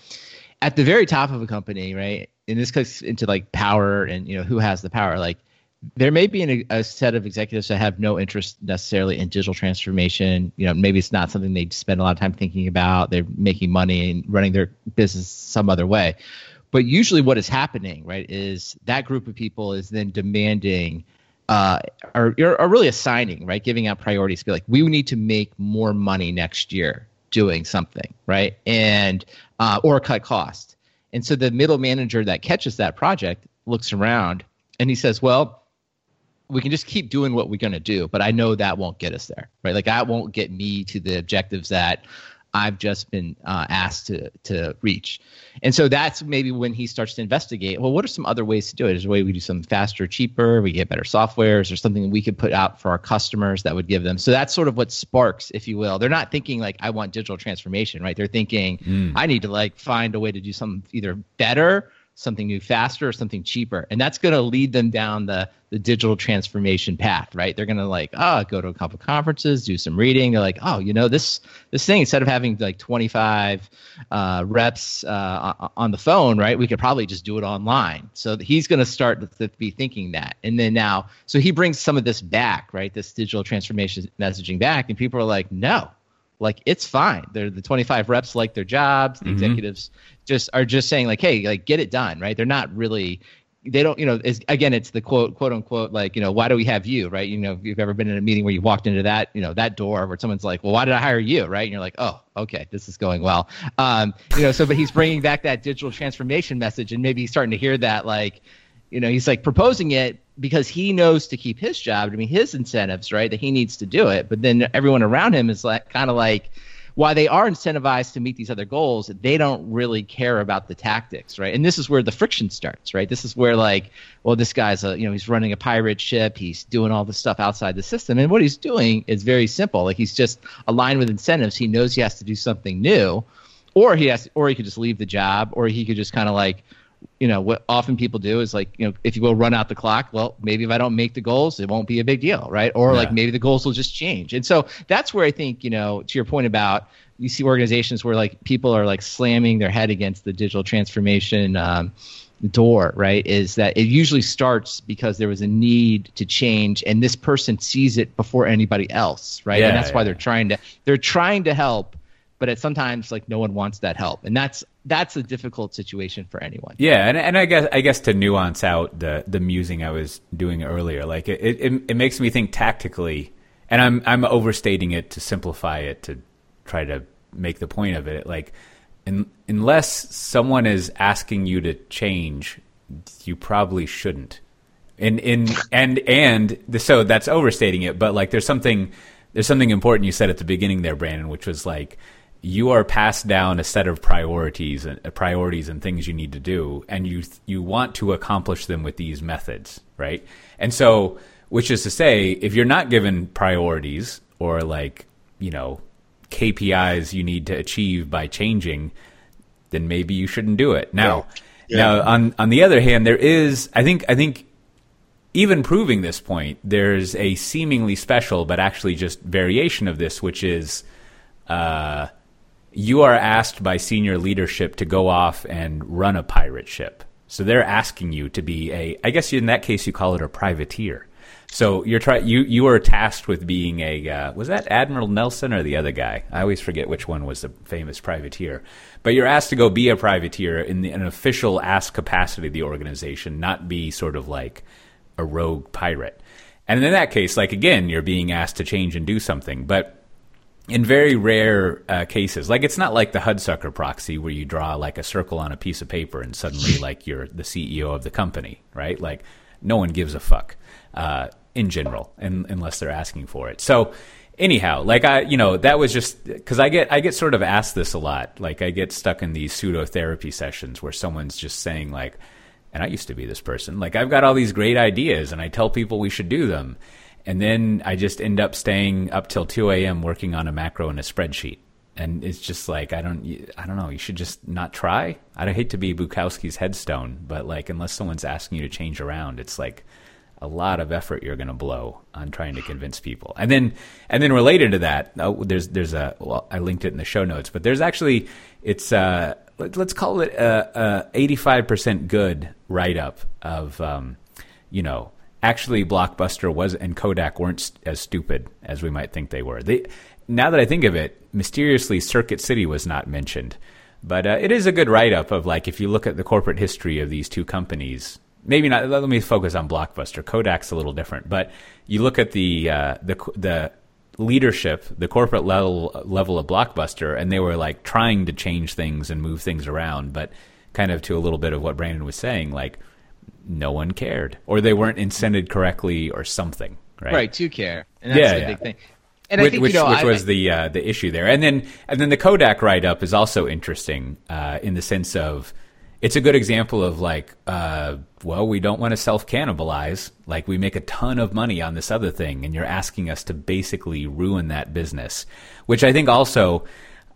at the very top of a company, right? And this goes into like power and, you know, who has the power, like, there may be an, a set of executives that have no interest necessarily in digital transformation. You know, maybe it's not something they spend a lot of time thinking about. They're making money and running their business some other way. But usually what is happening, right, is that group of people is then demanding uh, or, or really assigning, right, giving out priorities to be like, we need to make more money next year doing something, right, and uh, or cut costs. And so the middle manager that catches that project looks around and he says, well, we can just keep doing what we're going to do, but I know that won't get us there, right? Like that won't get me to the objectives that I've just been uh, asked to to reach. And so that's maybe when he starts to investigate, well, what are some other ways to do it? Is there a way we do something faster, cheaper, we get better software? Is there something we could put out for our customers that would give them? So that's sort of what sparks, if you will. They're not thinking like, I want digital transformation, right? They're thinking, mm. I need to like find a way to do something either better, something new faster, or something cheaper. And that's going to lead them down the, the digital transformation path, right? They're going to like, oh, go to a couple conferences, do some reading. They're like, oh, you know, this this thing, instead of having like twenty-five uh, reps uh, on the phone, right, we could probably just do it online. So he's going to start to be thinking that. And then now, so he brings some of this back, right, this digital transformation messaging back. And people are like, no. Like, it's fine. They're, the twenty-five reps like their jobs. The mm-hmm. executives just are just saying, like, hey, like, get it done, right? They're not really – they don't – you know, it's, again, it's the quote, quote, unquote, like, you know, why do we have you, right? You know, if you've ever been in a meeting where you walked into that, you know, that door where someone's like, well, why did I hire you, right? And you're like, oh, okay, this is going well. Um, you know, so but he's bringing back that digital transformation message, and maybe he's starting to hear that, like, you know, he's like proposing it because he knows to keep his job. I mean, his incentives, right, that he needs to do it. But then everyone around him is like kind of like, while they are incentivized to meet these other goals, they don't really care about the tactics, right? And this is where the friction starts, right? This is where like, well, this guy's, a, you know, he's running a pirate ship. He's doing all this stuff outside the system. And what he's doing is very simple. Like he's just aligned with incentives. He knows he has to do something new, or he has, or he could just leave the job, or he could just kind of like, you know, what often people do is like, you know, if you will run out the clock, well, maybe if I don't make the goals, it won't be a big deal, right? Or yeah. like maybe the goals will just change. And so that's where I think, you know, to your point about you see organizations where like people are like slamming their head against the digital transformation um, door, right? Is that it usually starts because there was a need to change and this person sees it before anybody else, right? Yeah, and that's yeah. why they're trying to, they're trying to help. But it's sometimes like no one wants that help, and that's that's a difficult situation for anyone. Yeah, and and I guess I guess to nuance out the the musing I was doing earlier, like it it, it makes me think tactically, and I'm I'm overstating it to simplify it to try to make the point of it. Like, in, unless someone is asking you to change, you probably shouldn't. And in and and the, so that's overstating it, but like there's something there's something important you said at the beginning there, Brandon, which was like, you are passed down a set of priorities and uh, priorities and things you need to do, and you you want to accomplish them with these methods, right? And so, which is to say, if you're not given priorities or like, you know, K P Is you need to achieve by changing, then maybe you shouldn't do it. Now, yeah. Yeah. now on on the other hand, there is, I think I think even proving this point, there's a seemingly special but actually just variation of this, which is uh you are asked by senior leadership to go off and run a pirate ship. So they're asking you to be a, I guess in that case you call it a privateer. So you're try you you are tasked with being a, uh, was that Admiral Nelson or the other guy? I always forget which one was the famous privateer. But you're asked to go be a privateer in the, an official ask capacity of the organization, not be sort of like a rogue pirate. And in that case, like again, you're being asked to change and do something, but in very rare uh, cases, like it's not like the Hudsucker proxy where you draw like a circle on a piece of paper and suddenly like you're the C E O of the company, right? Like no one gives a fuck uh, in general, and, unless they're asking for it. So anyhow, like I, you know, that was just because I get I get sort of asked this a lot. Like I get stuck in these pseudo therapy sessions where someone's just saying like, and I used to be this person, like I've got all these great ideas and I tell people we should do them. And then I just end up staying up till two a.m. working on a macro and a spreadsheet. And it's just like, I don't, I don't know. You should just not try. I'd hate to be Bukowski's headstone, but like, unless someone's asking you to change around, it's like a lot of effort you're going to blow on trying to convince people. And then, and then related to that, uh, there's, there's a, well, I linked it in the show notes, but there's actually, it's uh let, let's call it a, a eighty-five percent good write-up of, um, you know, actually Blockbuster was, and Kodak weren't st- as stupid as we might think they were. They, now that I think of it, mysteriously, Circuit City was not mentioned. But uh, it is a good write-up of, like, if you look at the corporate history of these two companies, maybe not, let me focus on Blockbuster. Kodak's a little different. But you look at the uh, the, the leadership, the corporate level, level of Blockbuster, and they were, like, trying to change things and move things around. But kind of to a little bit of what Brandon was saying, like, no one cared. Or they weren't incented correctly or something, right? Right, to care. And that's yeah, the yeah. big thing. And which, I think, which, you know, which I, was the uh, the issue there, and then and then the Kodak write-up is also interesting uh, in the sense of it's a good example of like, uh, well, we don't want to self-cannibalize. Like, we make a ton of money on this other thing, and you're asking us to basically ruin that business. Which I think also,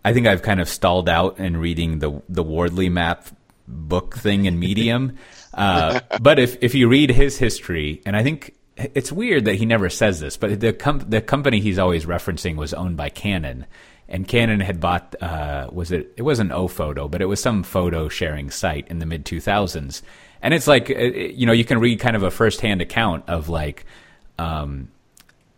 I think I've kind of stalled out in reading the the Wardley map book thing in Medium. uh, but if if you read his history, and I think. It's weird that he never says this, but the com- the company he's always referencing was owned by Canon, and Canon had bought uh, was it it wasn't Ophoto, but it was some photo sharing site in the mid two thousands, and it's like it, you know you can read kind of a firsthand account of like um,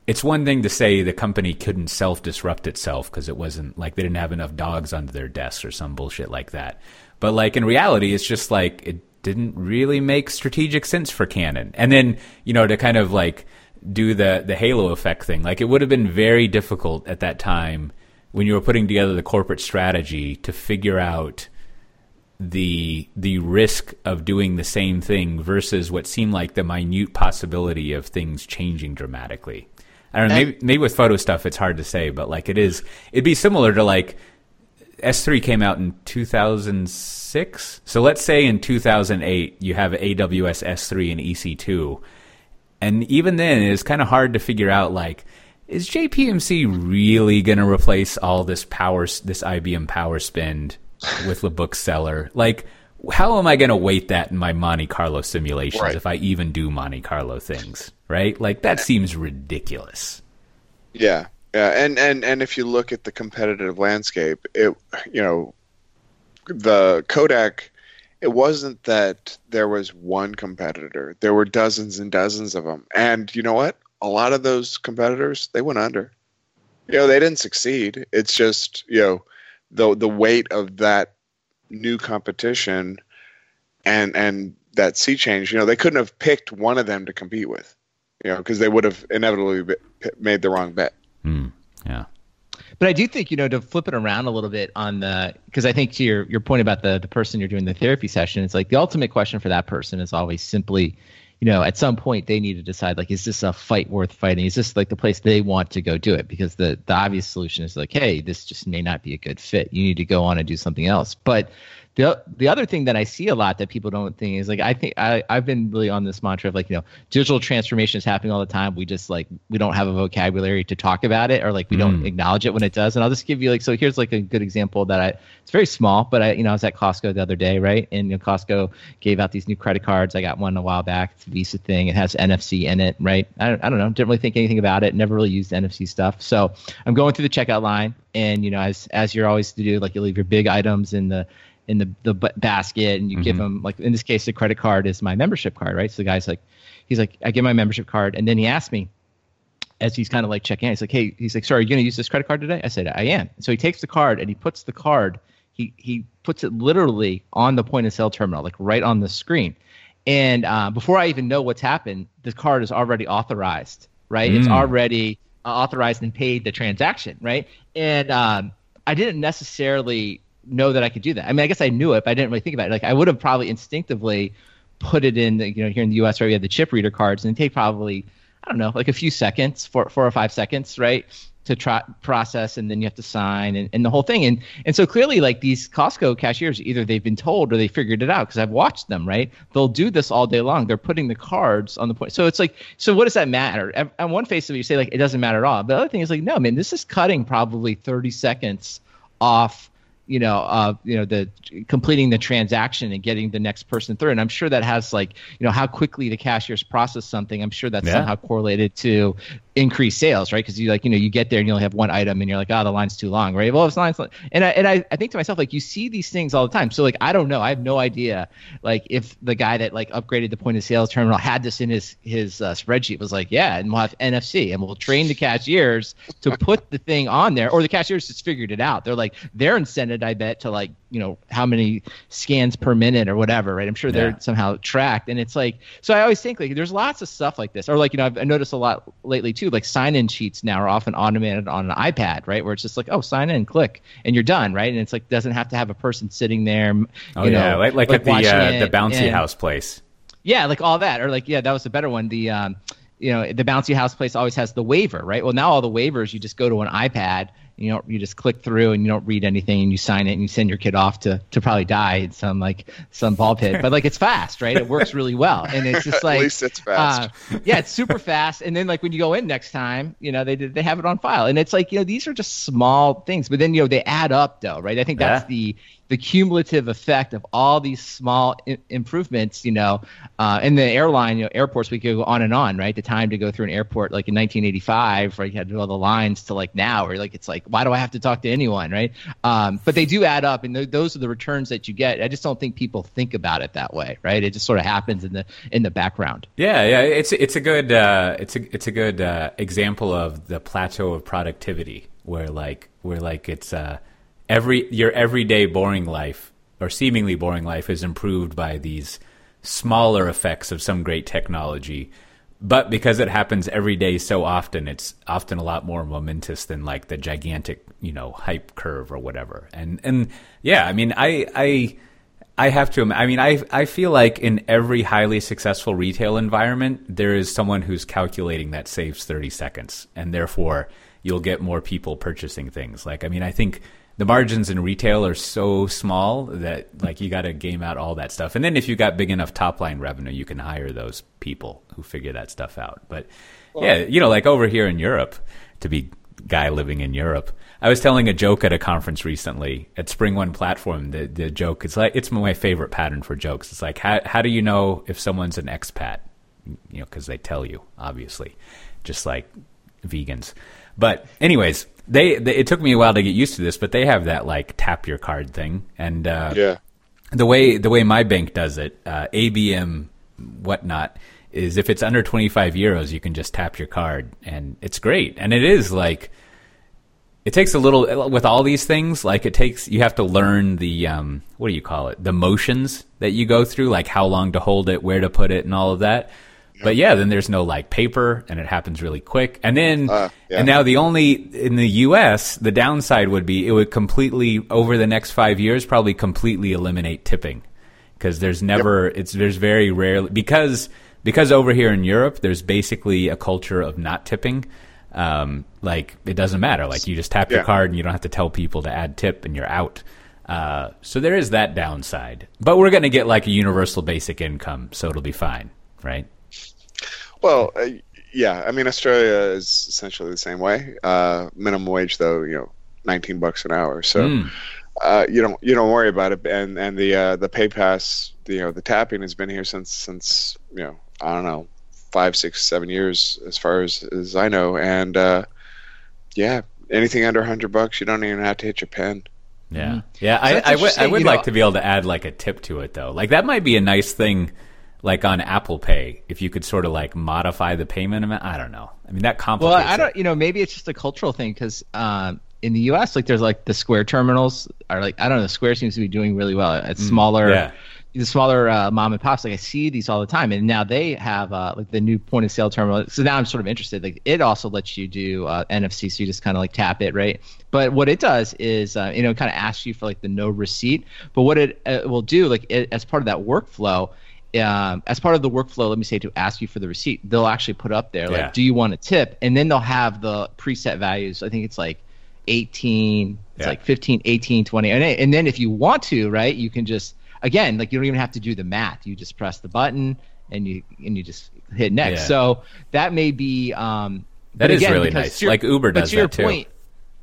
it's one thing to say the company couldn't self disrupt itself because it wasn't like they didn't have enough dogs under their desks or some bullshit like that, but like in reality it's just like it. Didn't really make strategic sense for Canon. And then, you know, to kind of like do the, the halo effect thing, like it would have been very difficult at that time when you were putting together the corporate strategy to figure out the the risk of doing the same thing versus what seemed like the minute possibility of things changing dramatically. I don't know, maybe, maybe with photo stuff it's hard to say, but like it is, it'd be similar to like, S three came out in two thousand six. So let's say in two thousand eight, you have A W S S three and E C two. And even then, it's kind of hard to figure out, like, is J P M C really going to replace all this power, this I B M power spend with the bookseller? Like, how am I going to weight that in my Monte Carlo simulations right. if I even do Monte Carlo things, right? Like, that seems ridiculous. Yeah. Yeah, and, and, and if you look at the competitive landscape, it you know, the Kodak, it wasn't that there was one competitor. There were dozens and dozens of them. And you know what? A lot of those competitors, they went under. You know, they didn't succeed. It's just, you know, the the weight of that new competition and and that sea change, you know, they couldn't have picked one of them to compete with, you know, because they would have inevitably made the wrong bet. Hmm. Yeah. But I do think, you know, to flip it around a little bit on the, because I think to your, your point about the, the person you're doing the therapy session, it's like the ultimate question for that person is always simply, you know, at some point they need to decide, like, is this a fight worth fighting? Is this like the place they want to go do it? Because the, the obvious solution is like, hey, this just may not be a good fit. You need to go on and do something else. But the the other thing that I see a lot that people don't think is like, I think I, I've been really on this mantra of like, you know, digital transformation is happening all the time. We just like, we don't have a vocabulary to talk about it, or like we mm. don't acknowledge it when it does. And I'll just give you like, so here's like a good example that I, it's very small, but I, you know, I was at Costco the other day, right? And you know, Costco gave out these new credit cards. I got one a while back. It's a Visa thing. It has N F C in it, right? I don't, I don't know. Didn't really think anything about it. Never really used N F C stuff. So I'm going through the checkout line and, you know, as, as you're always to do, like you leave your big items in the, in the, the basket and you mm-hmm. give him, like in this case, the credit card is my membership card, right? So the guy's like, he's like, I give my membership card. And then he asked me as he's kind of like checking out, he's like, hey, he's like, sorry, are you going to use this credit card today? I said, I am. So he takes the card and he puts the card, he, he puts it literally on the point of sale terminal, like right on the screen. And uh, before I even know what's happened, the card is already authorized, right? Mm. It's already uh, authorized and paid the transaction, right? And um, I didn't necessarily know that I could do that. I mean, I guess I knew it, but I didn't really think about it. Like I would have probably instinctively put it in, the, you know, here in the U S, right, we have the chip reader cards, and it take probably, I don't know, like a few seconds, four, four or five seconds, right, to try process, and then you have to sign and, and the whole thing. And and so clearly, like these Costco cashiers, either they've been told or they figured it out because I've watched them, right? They'll do this all day long. They're putting the cards on the point. So it's like, so what does that matter? On one face of it, you say like, it doesn't matter at all. But the other thing is like, no, man, this is cutting probably thirty seconds off, you know, uh, you know, the completing the transaction and getting the next person through. And I'm sure that has, like, you know, how quickly the cashiers process something. I'm sure that's yeah. somehow correlated to increased sales, right? Because you like, you know, you get there and you only have one item, and you're like, oh, the line's too long, right? Well, it's not. And I and I, I think to myself, like, you see these things all the time. So like, I don't know, I have no idea, like, if the guy that like upgraded the point of sales terminal had this in his his uh, spreadsheet, was like, yeah, and we'll have N F C, and we'll train the cashiers to put the thing on there, or the cashiers just figured it out. They're like, they're incented, I bet, to like, you know, how many scans per minute or whatever, right? I'm sure they're yeah. somehow tracked. And it's like, so I always think like there's lots of stuff like this, or like, you know, I've I noticed a lot lately too, like sign-in sheets now are often automated on an iPad, right? Where it's just like, oh, sign in, click, and you're done, right? And it's like, doesn't have to have a person sitting there, you oh, know, yeah. like, like, like at the uh, the bouncy and, house place. Yeah, like all that, or like, yeah, that was a better one. The um, you know, the bouncy house place always has the waiver, right? Well, now all the waivers, you just go to an iPad. You don't, you just click through and you don't read anything and you sign it and you send your kid off to, to probably die in some like some ball pit. But like, it's fast, right? It works really well. And it's just like, at least it's fast. Uh, yeah, it's super fast. And then like when you go in next time, you know, they they have it on file. And it's like, you know, these are just small things, but then, you know, they add up though, right? I think that's yeah. the the cumulative effect of all these small I- improvements, you know, uh, in the airline, you know, airports, we could go on and on, right? The time to go through an airport, like in nineteen eighty-five, right? You had to do all the lines to like now, or like, it's like, why do I have to talk to anyone, right? Um, but they do add up, and th- those are the returns that you get. I just don't think people think about it that way, right? It just sort of happens in the in the background. Yeah, yeah, it's it's a good uh, it's a it's a good uh, example of the plateau of productivity, where like where like it's uh, every your everyday boring life or seemingly boring life is improved by these smaller effects of some great technology. But because it happens every day so often, it's often a lot more momentous than like the gigantic, you know, hype curve or whatever. And and yeah, I mean, I I I have to. I mean, I I feel like in every highly successful retail environment, there is someone who's calculating that saves thirty seconds, and therefore you'll get more people purchasing things. Like, I mean, I think the margins in retail are so small that like you got to game out all that stuff. And then if you got big enough top line revenue, you can hire those people who figure that stuff out. But well, yeah, you know, like over here in Europe, to be guy living in Europe, I was telling a joke at a conference recently at Spring One Platform. The, the joke, it's like, it's my favorite pattern for jokes. It's like, how, how do you know if someone's an expat? You know, cause they tell you, obviously, just like vegans. But anyways, They, they it took me a while to get used to this, but they have that like tap your card thing, and uh, yeah, the way the way my bank does it, uh, A B M whatnot, is if it's under twenty-five euros, you can just tap your card, and it's great. And it is like it takes a little with all these things. Like it takes you have to learn the um, what do you call it? The motions that you go through, like how long to hold it, where to put it, and all of that. But yeah, then there's no like paper, and it happens really quick. And then, uh, yeah. and now the only in the U S, the downside would be it would completely over the next five years probably completely eliminate tipping, because there's never yep. it's there's very rarely because because over here in Europe there's basically a culture of not tipping. Um, like it doesn't matter. Like you just tap yeah. your card and you don't have to tell people to add tip, and you're out. Uh, so there is that downside. But we're gonna get like a universal basic income, so it'll be fine, right? Well, uh, yeah. I mean, Australia is essentially the same way. Uh, minimum wage, though, you know, nineteen bucks an hour. So mm. uh, you don't you don't worry about it. And and the uh, the pay pass, the, you know, the tapping has been here since since you know I don't know five, six, seven years as far as, as I know. And uh, yeah, anything under a hundred bucks, you don't even have to hit your pen. Yeah, mm. yeah. So I, I, w- I would you know, like to be able to add like a tip to it though. Like that might be a nice thing. Like on Apple Pay, if you could sort of like modify the payment amount, I don't know. I mean, that complicates. Well, I don't. It. You know, maybe it's just a cultural thing because um, in the U S, like there's like the Square terminals are like I don't know. Square seems to be doing really well. It's smaller. Yeah. The smaller uh, mom and pops, like I see these all the time, and now they have uh, like the new point of sale terminal. So now I'm sort of interested. Like it also lets you do uh, N F C, so you just kind of like tap it, right? But what it does is, uh, you know, kind of asks you for like the no receipt. But what it uh, will do, like it, as part of that workflow. Um, as part of the workflow, let me say to ask you for the receipt, they'll actually put up there like, yeah. do you want a tip? And then they'll have the preset values. I think it's like eighteen, it's yeah. like fifteen, eighteen, twenty, and, and then if you want to, right, you can just again like you don't even have to do the math. You just press the button and you and you just hit next. Yeah. So that may be um, that is again, really nice. Your, like Uber does that too. Point,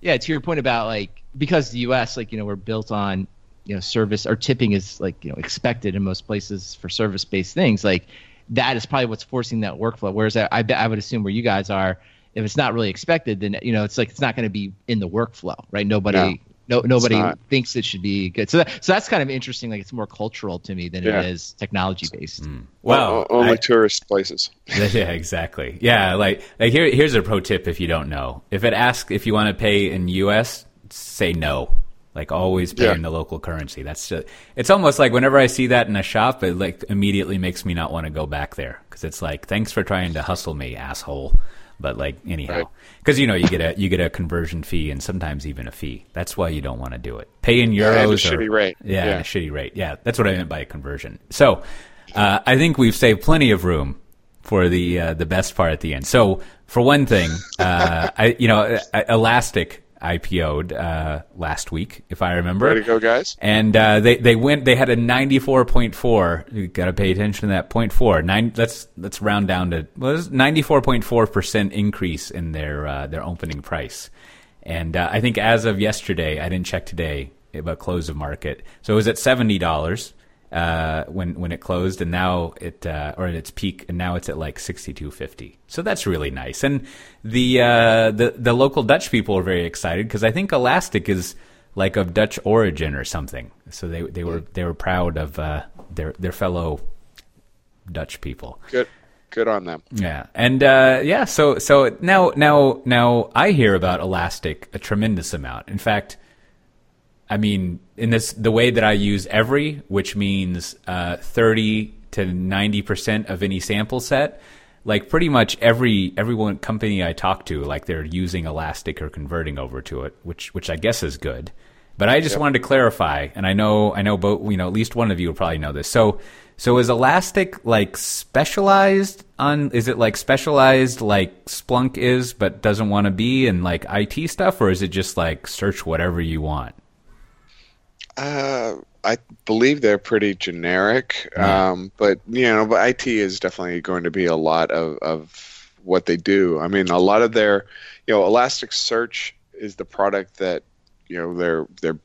yeah, to your point about like because the U S, like, you know, we're built on, you know, service, or tipping is, like, you know, expected in most places for service-based things. Like, that is probably what's forcing that workflow. Whereas I, I, I would assume where you guys are, if it's not really expected, then, you know, it's like, it's not going to be in the workflow, right? Nobody, yeah. no, nobody thinks it should be good. So that, so that's kind of interesting. Like, it's more cultural to me than yeah. it is technology-based. Mm. Well, well only I, tourist places. Yeah, exactly. Yeah. Like, like here, here's a pro tip. If you don't know, if it asks if you want to pay in U S, say no. Like, always pay yeah. in the local currency. That's just, it's almost like whenever I see that in a shop, it like immediately makes me not want to go back there, because it's like, thanks for trying to hustle me, asshole. But like, anyhow, because right. you know, you get a you get a conversion fee, and sometimes even a fee. That's why you don't want to do it. Pay in euros. Yeah, or, shitty rate. Yeah, yeah. shitty rate. Yeah, that's what I meant by a conversion. So uh, I think we've saved plenty of room for the uh, the best part at the end. So for one thing, uh, I you know, Elastic I P O'd uh, last week, if I remember. Way to go, guys. And uh, they, they went, they had a ninety-four point four. You got to pay attention to that point four. Nine, let's, let's round down to, well, ninety-four point four percent increase in their, uh, their opening price. And uh, I think as of yesterday, I didn't check today about close of market. So it was at seventy dollars uh, when, when it closed, and now it, uh, or at its peak, and now it's at like sixty-two fifty. So that's really nice. And the, uh, the, the local Dutch people are very excited, because I think Elastic is like of Dutch origin or something. So they, they were, they were proud of, uh, their, their fellow Dutch people. Good. Good on them. Yeah. And, uh, yeah. So, so now, now, now I hear about Elastic a tremendous amount. In fact, I mean, in this, the way that I use every, which means uh, thirty to ninety percent of any sample set, like pretty much every every one company I talk to, like they're using Elastic or converting over to it, which which I guess is good. But I just yep. wanted to clarify, and I know I know both, you know, at least one of you will probably know this. So so is Elastic like specialized on? Is it like specialized like Splunk is, but doesn't want to be in like I T stuff, or is it just like search whatever you want? Uh, I believe they're pretty generic, yeah. um, but you know, but I T is definitely going to be a lot of, of what they do. I mean, a lot of their, you know, Elasticsearch is the product that you know they're they're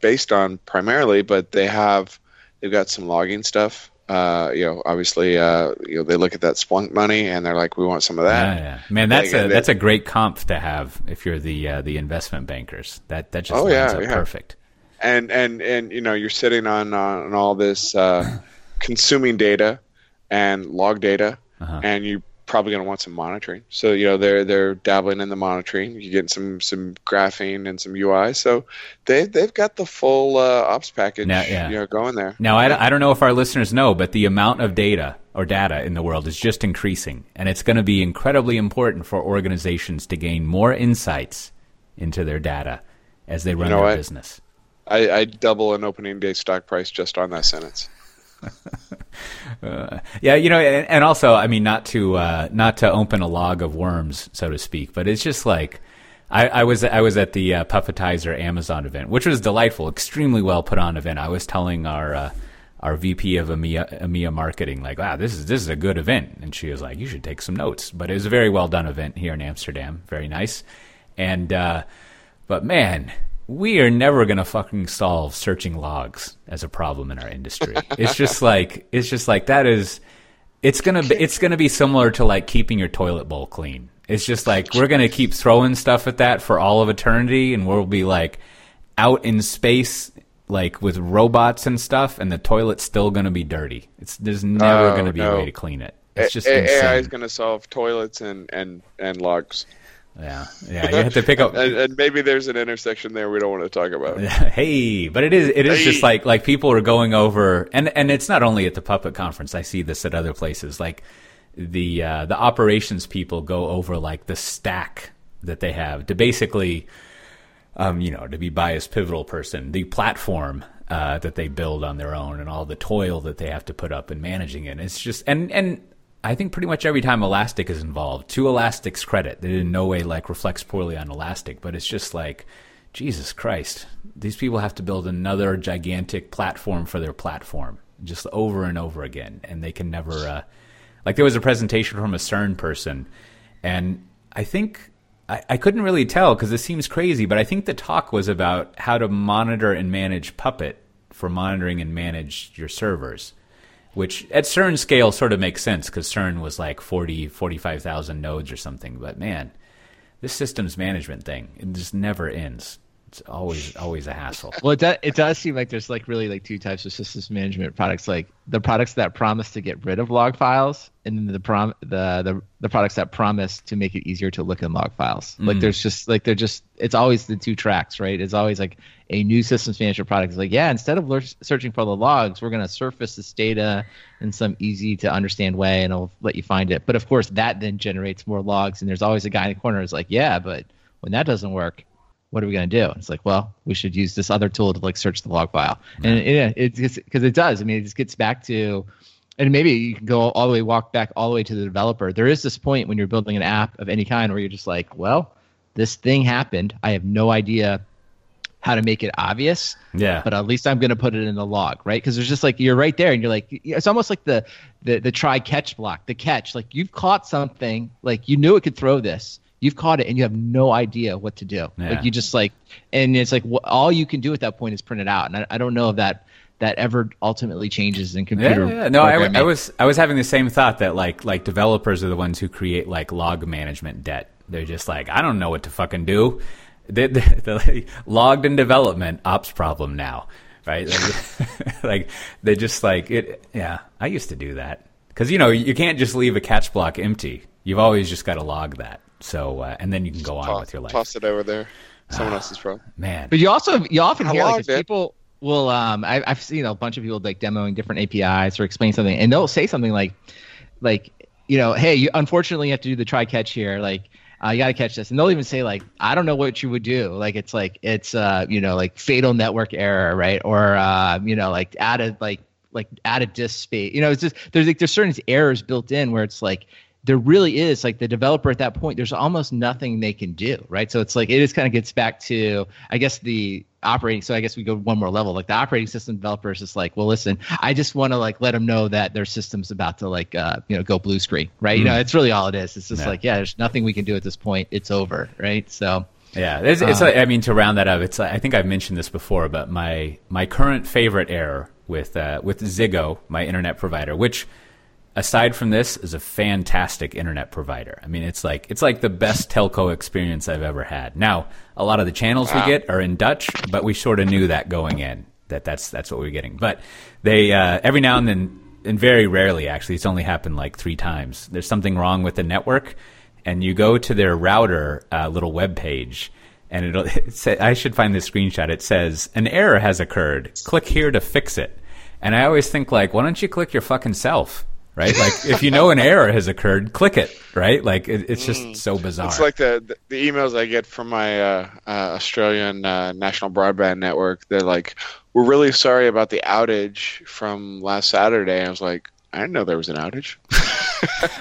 based on primarily, but they have they've got some logging stuff. Uh, you know, obviously, uh, you know, they look at that Splunk money and they're like, we want some of that. Yeah, yeah. Man, that's like, a they, that's a great comp to have if you're the uh, the investment bankers. That that just oh, lines yeah, up yeah. perfect. And, and and you know, you're sitting on, on all this uh, consuming data and log data, uh-huh. and you're probably going to want some monitoring. So, you know, they're they're dabbling in the monitoring. You're getting some, some graphing and some U I. So they, they've got the full uh, ops package now, yeah. you know, going there. Now, I, I don't know if our listeners know, but the amount of data or data in the world is just increasing, and it's going to be incredibly important for organizations to gain more insights into their data as they run you know their what? business. I, I double an opening day stock price just on that sentence. uh, yeah, you know, and, and also, I mean, not to uh, not to open a log of worms, so to speak, but it's just like I, I was I was at the uh, Puppetizer Amazon event, which was delightful, extremely well put on event. I was telling our uh, our V P of EMEA, EMEA marketing, like, wow, this is this is a good event, and she was like, you should take some notes. But it was a very well done event here in Amsterdam, very nice, and uh, but man. We are never going to fucking solve searching logs as a problem in our industry. It's just like, it's just like that is, it's going to be, it's going to be similar to like keeping your toilet bowl clean. It's just like, we're going to keep throwing stuff at that for all of eternity. And we'll be like out in space, like with robots and stuff. And the toilet's still going to be dirty. It's, there's never oh, going to be no. a way to clean it. It's just a- insane. A I is going to solve toilets and, and, and logs. Yeah, yeah, you have to pick up, and, and maybe there's an intersection there we don't want to talk about. Hey, but it is, it is hey. just like like people are going over, and, and it's not only at the Puppet conference. I see this at other places. Like the uh, the operations people go over like the stack that they have to basically, um, you know, to be biased pivotal person, the platform uh, that they build on their own, and all the toil that they have to put up in managing it. It's just and and. I think pretty much every time Elastic is involved, to Elastic's credit, that in no way like reflects poorly on Elastic, but it's just like, Jesus Christ, these people have to build another gigantic platform for their platform just over and over again. And they can never, uh, like there was a presentation from a CERN person, and I think I, I couldn't really tell because this seems crazy, but I think the talk was about how to monitor and manage Puppet for monitoring and manage your servers, which at CERN scale sort of makes sense because CERN was like forty, forty-five thousand nodes or something. But man, this systems management thing, it just never ends. It's always always a hassle. Well, it does, it does seem like there's like really like two types of systems management products, like the products that promise to get rid of log files, and then the prom the the, the products that promise to make it easier to look in log files. Mm. Like there's just like they're just it's always the two tracks, right? It's always like a new systems management product is like, yeah, instead of searching for the logs, we're going to surface this data in some easy to understand way, and it'll let you find it. But of course, that then generates more logs, and there's always a guy in the corner who's like, yeah, but when that doesn't work, what are we going to do? And it's like, well, we should use this other tool to like search the log file. Right. And yeah, it, it's because it does. I mean, it just gets back to, and maybe you can go all the way, walk back all the way to the developer. There is this point when you're building an app of any kind where you're just like, well, this thing happened. I have no idea how to make it obvious. Yeah. But at least I'm going to put it in the log, right? Because there's just like, you're right there and you're like, it's almost like the, the, the try catch block, the catch, like you've caught something, like you knew it could throw this. You've caught it, and you have no idea what to do. Yeah. Like you just like, and it's like wh- all you can do at that point is print it out. And I, I don't know if that that ever ultimately changes in computer. Yeah, yeah. No, I, w- I was I was having the same thought that like like developers are the ones who create like log management debt. They're just like, I don't know what to fucking do. They're, they're like, logged in development ops problem now, right? Like, like they just like it. Yeah, I used to do that because you know you can't just leave a catch block empty. You've always just got to log that. So uh, and then you can go on toss, with your life. Toss it over there. Someone uh, else's problem, man. But you also you often hear like people will. Um, I, I've seen a bunch of people like demoing different A P Is or explaining something, and they'll say something like, like you know, hey, you unfortunately you have to do the try catch here, like. Uh, you got to catch this. And they'll even say, like, I don't know what you would do. Like, it's like, it's, uh, you know, like fatal network error, right? Or, uh, you know, like added, like, like added disk space. You know, it's just, there's like, there's certain errors built in where it's like, there really is like the developer at that point, there's almost nothing they can do, right? So it's like, it just kind of gets back to, I guess the operating. So I guess we go one more level, like the operating system developer is just like, well, listen, I just want to like, let them know that their system's about to like, uh, you know, go blue screen, right? Mm-hmm. You know, it's really all it is. It's just yeah. like, yeah, there's nothing we can do at this point. It's over. Right. So yeah, it's, um, it's like, I mean, to round that up, it's, I think I've mentioned this before, but my, my current favorite error with, uh, with Ziggo, my internet provider, which aside from this, is a fantastic internet provider. I mean, it's like it's like the best telco experience I've ever had. Now, a lot of the channels wow. we get are in Dutch, but we sort of knew that going in that that's that's what we were getting. But they uh, every now and then, and very rarely actually, it's only happened like three times. There's something wrong with the network, and you go to their router uh, little web page, and it'll. It say, I should find this screenshot. It says an error has occurred. Click here to fix it. And I always think like, why don't you click your fucking self? Right, like if you know an error has occurred, click it. Right, like it, it's just mm. so bizarre. It's like the, the the emails I get from my uh, uh, Australian uh, national broadband network. They're like, "We're really sorry about the outage from last Saturday." I was like, "I didn't know there was an outage."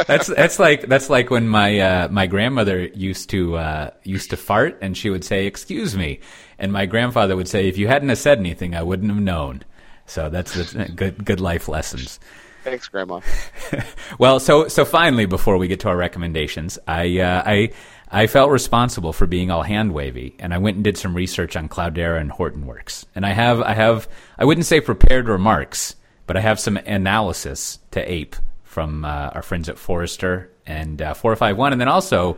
that's that's like that's like when my uh, my grandmother used to uh, used to fart, and she would say, "Excuse me," and my grandfather would say, "If you hadn't have said anything, I wouldn't have known." So that's the good good life lessons. Thanks, Grandma. Well, so so finally, before we get to our recommendations, I uh, I I felt responsible for being all hand wavy, and I went and did some research on Cloudera and Hortonworks, and I have I have I wouldn't say prepared remarks, but I have some analysis to ape from uh, our friends at Forrester and uh, four fifty-one, and then also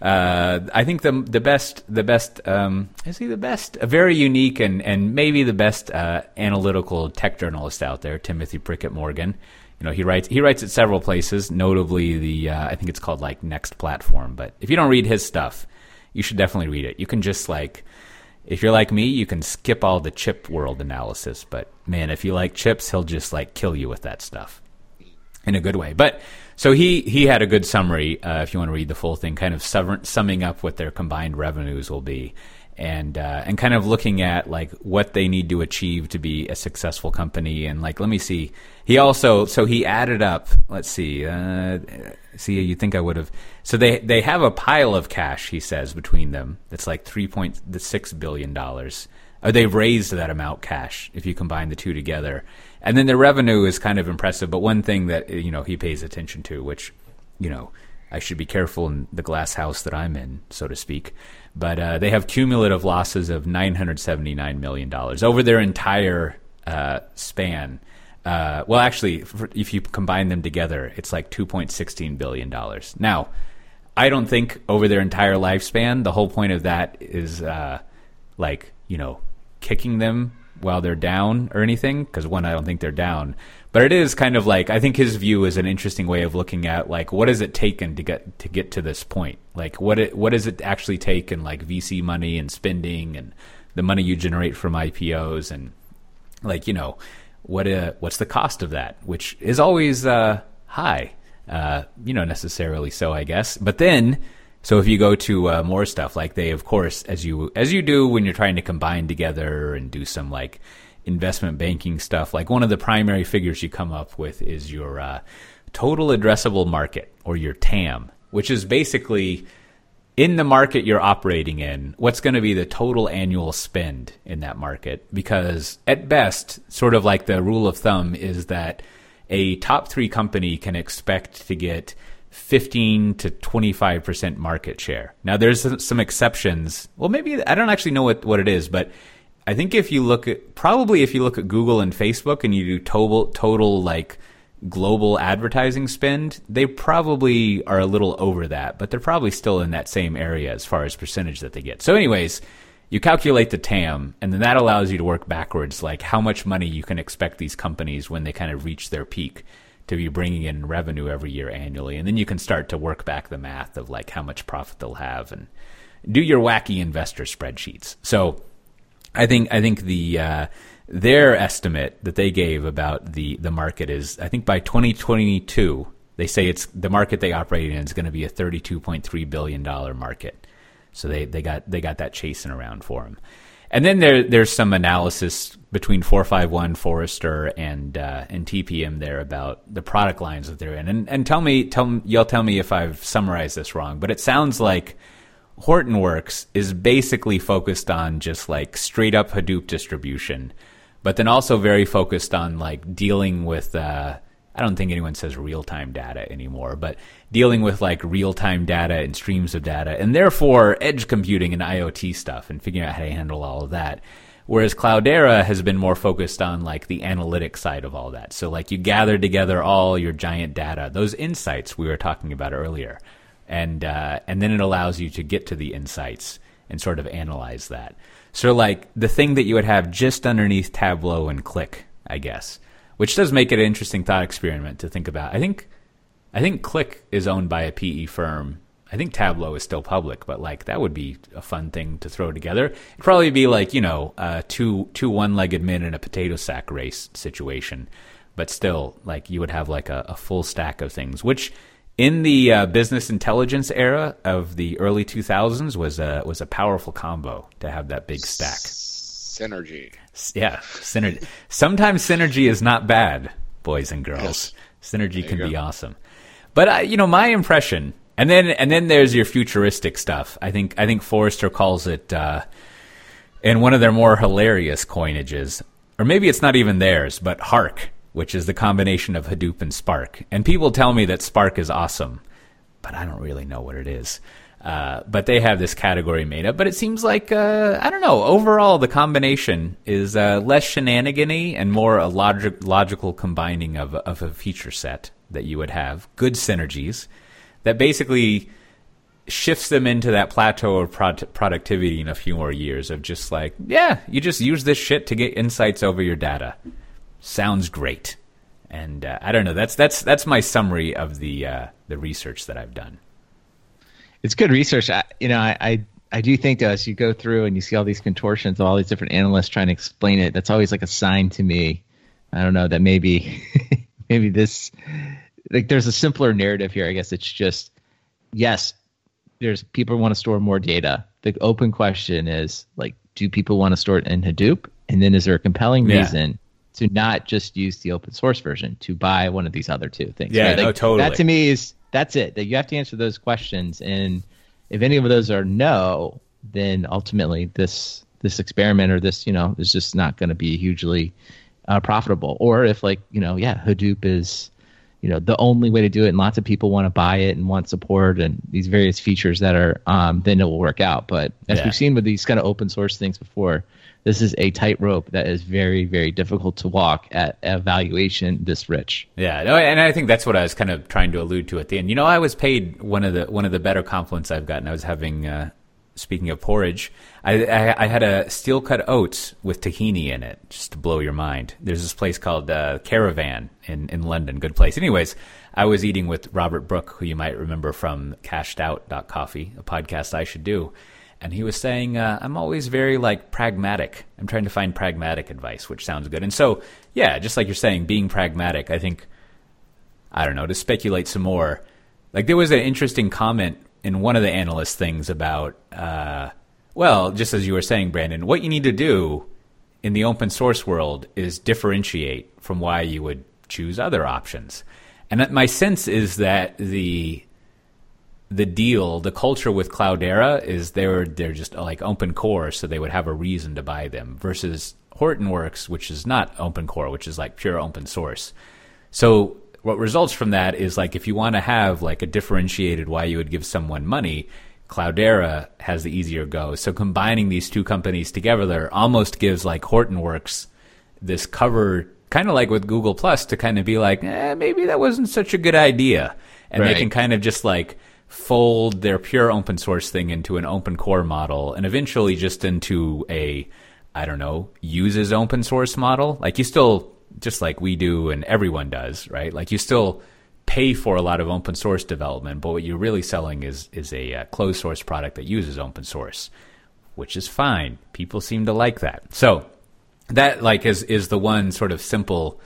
uh, I think the the best the best um, is he the best a very unique and and maybe the best uh, analytical tech journalist out there, Timothy Prickett Morgan. You know, he writes he writes at several places, notably the uh, I think it's called like Next Platform. But if you don't read his stuff, you should definitely read it. You can just like, if you're like me, you can skip all the chip world analysis. But man, if you like chips, he'll just like kill you with that stuff in a good way. But so he he had a good summary. Uh, if you want to read the full thing, kind of sum, summing up what their combined revenues will be, and uh, and kind of looking at like what they need to achieve to be a successful company. And like, let me see. He also, so he added up, let's see, uh, see, you'd think I would have. So they, they have a pile of cash, he says, between them. That's like three point six billion dollars. Or they've raised that amount cash if you combine the two together. And then their revenue is kind of impressive. But one thing that, you know, he pays attention to, which, you know, I should be careful in the glass house that I'm in, so to speak. But uh, they have cumulative losses of nine hundred seventy-nine million dollars over their entire uh, span. Uh, well, actually, if you combine them together, it's like two point one six billion dollars. Now, I don't think over their entire lifespan, the whole point of that is uh, like, you know, kicking them while they're down or anything, because one, I don't think they're down. But it is kind of like, I think his view is an interesting way of looking at like, what has it taken to get to get to this point? Like, what it, what does it actually take in like V C money and spending and the money you generate from I P Os and like, you know, what uh, what's the cost of that, which is always uh, high, uh, you know, necessarily so, I guess. But then, so if you go to uh, more stuff, like they, of course, as you as you do when you're trying to combine together and do some like investment banking stuff, like one of the primary figures you come up with is your uh, total addressable market, or your T A M, which is basically in the market you're operating in, what's going to be the total annual spend in that market? Because at best, sort of like the rule of thumb is that a top three company can expect to get fifteen to twenty-five percent market share. Now, there's some exceptions. Well, maybe I don't actually know what, what it is, but I think if you look at probably if you look at Google and Facebook and you do total total like global advertising spend, they probably are a little over that, but they're probably still in that same area as far as percentage that they get. So anyways, you calculate the T A M, and then that allows you to work backwards, like how much money you can expect these companies when they kind of reach their peak to be bringing in revenue every year annually. And then you can start to work back the math of like how much profit they'll have and do your wacky investor spreadsheets. So I think I think the uh, their estimate that they gave about the, the market is, I think by twenty twenty-two, they say it's the market they operate in is going to be a thirty-two point three billion dollars market. So they, they got they got that chasing around for them. And then there there's some analysis between four fifty-one, Forrester, and uh, and T P M there about the product lines that they're in. And and tell me, tell y'all tell me if I've summarized this wrong, but it sounds like Hortonworks is basically focused on just like straight up Hadoop distribution, but then also very focused on like dealing with, uh, I don't think anyone says real-time data anymore, but dealing with like real-time data and streams of data, and therefore edge computing and IoT stuff and figuring out how to handle all of that. Whereas Cloudera has been more focused on like the analytic side of all that. So like you gather together all your giant data, those insights we were talking about earlier, and uh, and then it allows you to get to the insights and sort of analyze that. So like the thing that you would have just underneath Tableau and Click, I guess, which does make it an interesting thought experiment to think about. I think I think Click is owned by a P E firm. I think Tableau is still public, but like that would be a fun thing to throw together. It'd probably be like, you know, a two, two one-legged men in a potato sack race situation, but still like you would have like a, a full stack of things, which in the uh, business intelligence era of the early two thousands was a, was a powerful combo to have that big stack. Synergy. Yeah, synergy. Sometimes synergy is not bad, boys and girls. Yes. Synergy can go. Be awesome. But I, you know, my impression, and then and then there's your futuristic stuff. I think I think Forrester calls it, uh, in one of their more hilarious coinages, or maybe it's not even theirs, but Hark, which is the combination of Hadoop and Spark. And people tell me that Spark is awesome, but I don't really know what it is. Uh, but they have this category made up. But it seems like, uh, I don't know, overall the combination is uh, less shenanigan-y and more a log- logical combining of, of a feature set that you would have, good synergies, that basically shifts them into that plateau of pro- productivity in a few more years of just like, yeah, you just use this shit to get insights over your data. Sounds great. And uh, I don't know, that's that's that's my summary of the uh, the research that I've done. It's good research. I, you know, I, I I do think as you go through and you see all these contortions of all these different analysts trying to explain it, that's always like a sign to me, I don't know, that maybe maybe this, like there's a simpler narrative here. I guess it's just, yes, there's people want to store more data. The open question is like, do people want to store it in Hadoop? And then is there a compelling yeah. reason to not just use the open source version, to buy one of these other two things? Yeah, right? Like, no, totally. That to me is... That's it. That you have to answer those questions, and if any of those are no, then ultimately this this experiment or this you know is just not going to be hugely uh, profitable. Or if like you know yeah, Hadoop is you know, the only way to do it, and lots of people want to buy it and want support and these various features that are, um, then it will work out. But as yeah. we've seen with these kind of open source things before, this is a tightrope that is very, very difficult to walk at a valuation this rich. Yeah, no, and I think that's what I was kind of trying to allude to at the end. You know, I was paid one of the one of the better compliments I've gotten. I was having, uh, speaking of porridge, I, I, I had a steel-cut oats with tahini in it, just to blow your mind. There's this place called uh, Caravan in, in London, good place. Anyways, I was eating with Robert Brooke, who you might remember from Cashed Out dot Coffee, a podcast I should do. And he was saying, uh, I'm always very, like, pragmatic. I'm trying to find pragmatic advice, which sounds good. And so, yeah, just like you're saying, being pragmatic, I think, I don't know, to speculate some more. Like, there was an interesting comment in one of the analyst things about, uh, well, just as you were saying, Brandon, what you need to do in the open source world is differentiate from why you would choose other options. And that, my sense is that the... the deal, the culture with Cloudera is they're they're just like open core, so they would have a reason to buy them, versus Hortonworks, which is not open core, which is like pure open source. So what results from that is, like, if you want to have like a differentiated why you would give someone money, Cloudera has the easier go. So combining these two companies together almost gives like Hortonworks this cover, kind of like with Google Plus, to kind of be like, eh, maybe that wasn't such a good idea. And right. they can kind of just like fold their pure open source thing into an open core model, and eventually just into a, I don't know, uses open source model. Like, you still, just like we do and everyone does, right? Like, you still pay for a lot of open source development, but what you're really selling is is a uh, closed source product that uses open source, which is fine. People seem to like that. So that, like, is is the one sort of simple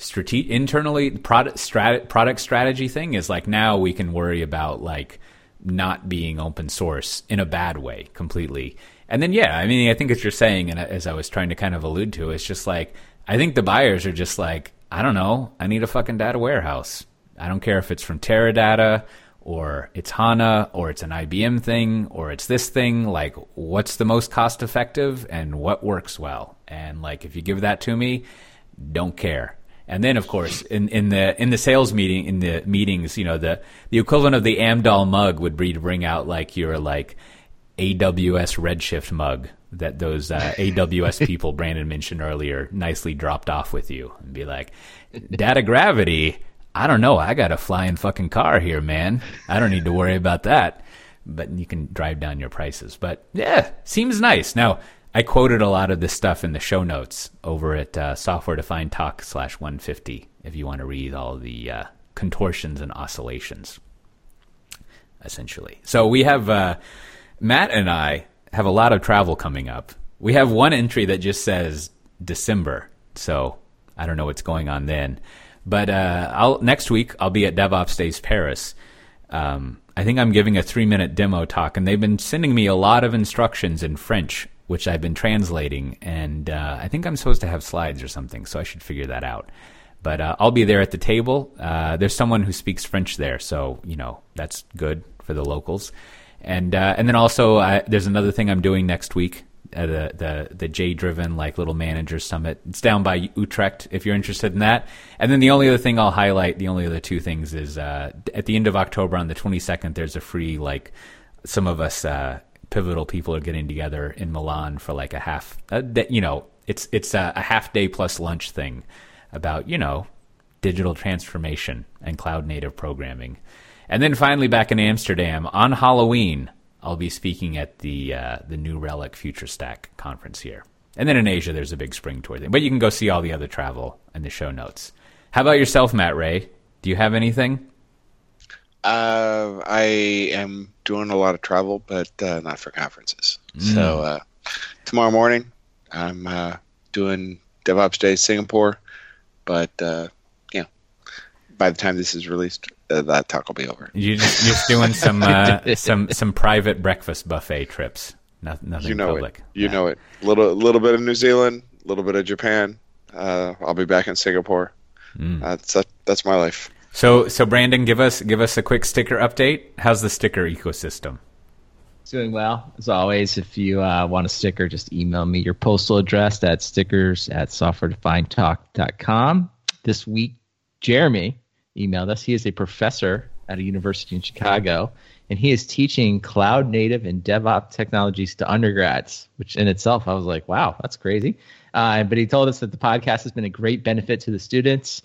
Strate- internally product strat- product strategy thing is, like, now we can worry about like not being open source in a bad way completely. And then, yeah, I mean, I think as you're saying, and as I was trying to kind of allude to, it's just like, I think the buyers are just like, I don't know, I need a fucking data warehouse. I don't care if it's from Teradata or it's HANA or it's an I B M thing or it's this thing. Like, what's the most cost effective and what works well? And like, if you give that to me, don't care. And then, of course, in, in the in the sales meeting, in the meetings, you know, the, the equivalent of the Amdahl mug would be to bring out like your like A W S Redshift mug that those uh, A W S people Brandon mentioned earlier nicely dropped off with you, and be like, data gravity, I don't know, I got a flying fucking car here, man. I don't need to worry about that. But you can drive down your prices. But yeah, seems nice. Now, I quoted a lot of this stuff in the show notes over at uh, software defined talk slash one fifty if you want to read all the uh, contortions and oscillations, essentially. So we have uh, Matt and I have a lot of travel coming up. We have one entry that just says December, so I don't know what's going on then. But uh, I'll, next week I'll be at DevOps Days Paris. Um, I think I'm giving a three-minute demo talk, and they've been sending me a lot of instructions in French, which I've been translating, and uh, I think I'm supposed to have slides or something, so I should figure that out. But uh, I'll be there at the table. Uh, there's someone who speaks French there, so, you know, that's good for the locals. And uh, and then also I, there's another thing I'm doing next week, uh, the the the J-Driven, like, little manager summit. It's down by Utrecht, if you're interested in that. And then the only other thing I'll highlight, the only other two things is uh, at the end of October on the twenty-second, there's a free, like, some of us... Uh, pivotal people are getting together in Milan for like a half, uh, that, you know, it's, it's a, a half day plus lunch thing about, you know, digital transformation and cloud native programming. And then finally back in Amsterdam on Halloween, I'll be speaking at the, uh, the New Relic Future Stack conference here. And then in Asia, there's a big spring tour thing, but you can go see all the other travel in the show notes. How about yourself, Matt Ray? Do you have anything? Uh, I am doing a lot of travel, but uh, not for conferences. Mm. So uh, tomorrow morning, I'm uh, doing DevOps Day Singapore, but uh, you know, by the time this is released, uh, that talk will be over. You're just, you're just doing some uh, some some private breakfast buffet trips. Nothing, nothing you know public. It. You yeah. know it. Little little bit of New Zealand, a little bit of Japan. Uh, I'll be back in Singapore. Mm. Uh, that's that's my life. So, so Brandon, give us give us a quick sticker update. How's the sticker ecosystem? It's doing well, as always. If you uh, want a sticker, just email me your postal address. That's stickers at software defined talk dot com. This week, Jeremy emailed us. He is a professor at a university in Chicago, and he is teaching cloud native and DevOps technologies to undergrads, which in itself, I was like, wow, that's crazy. Uh, but he told us that the podcast has been a great benefit to the students,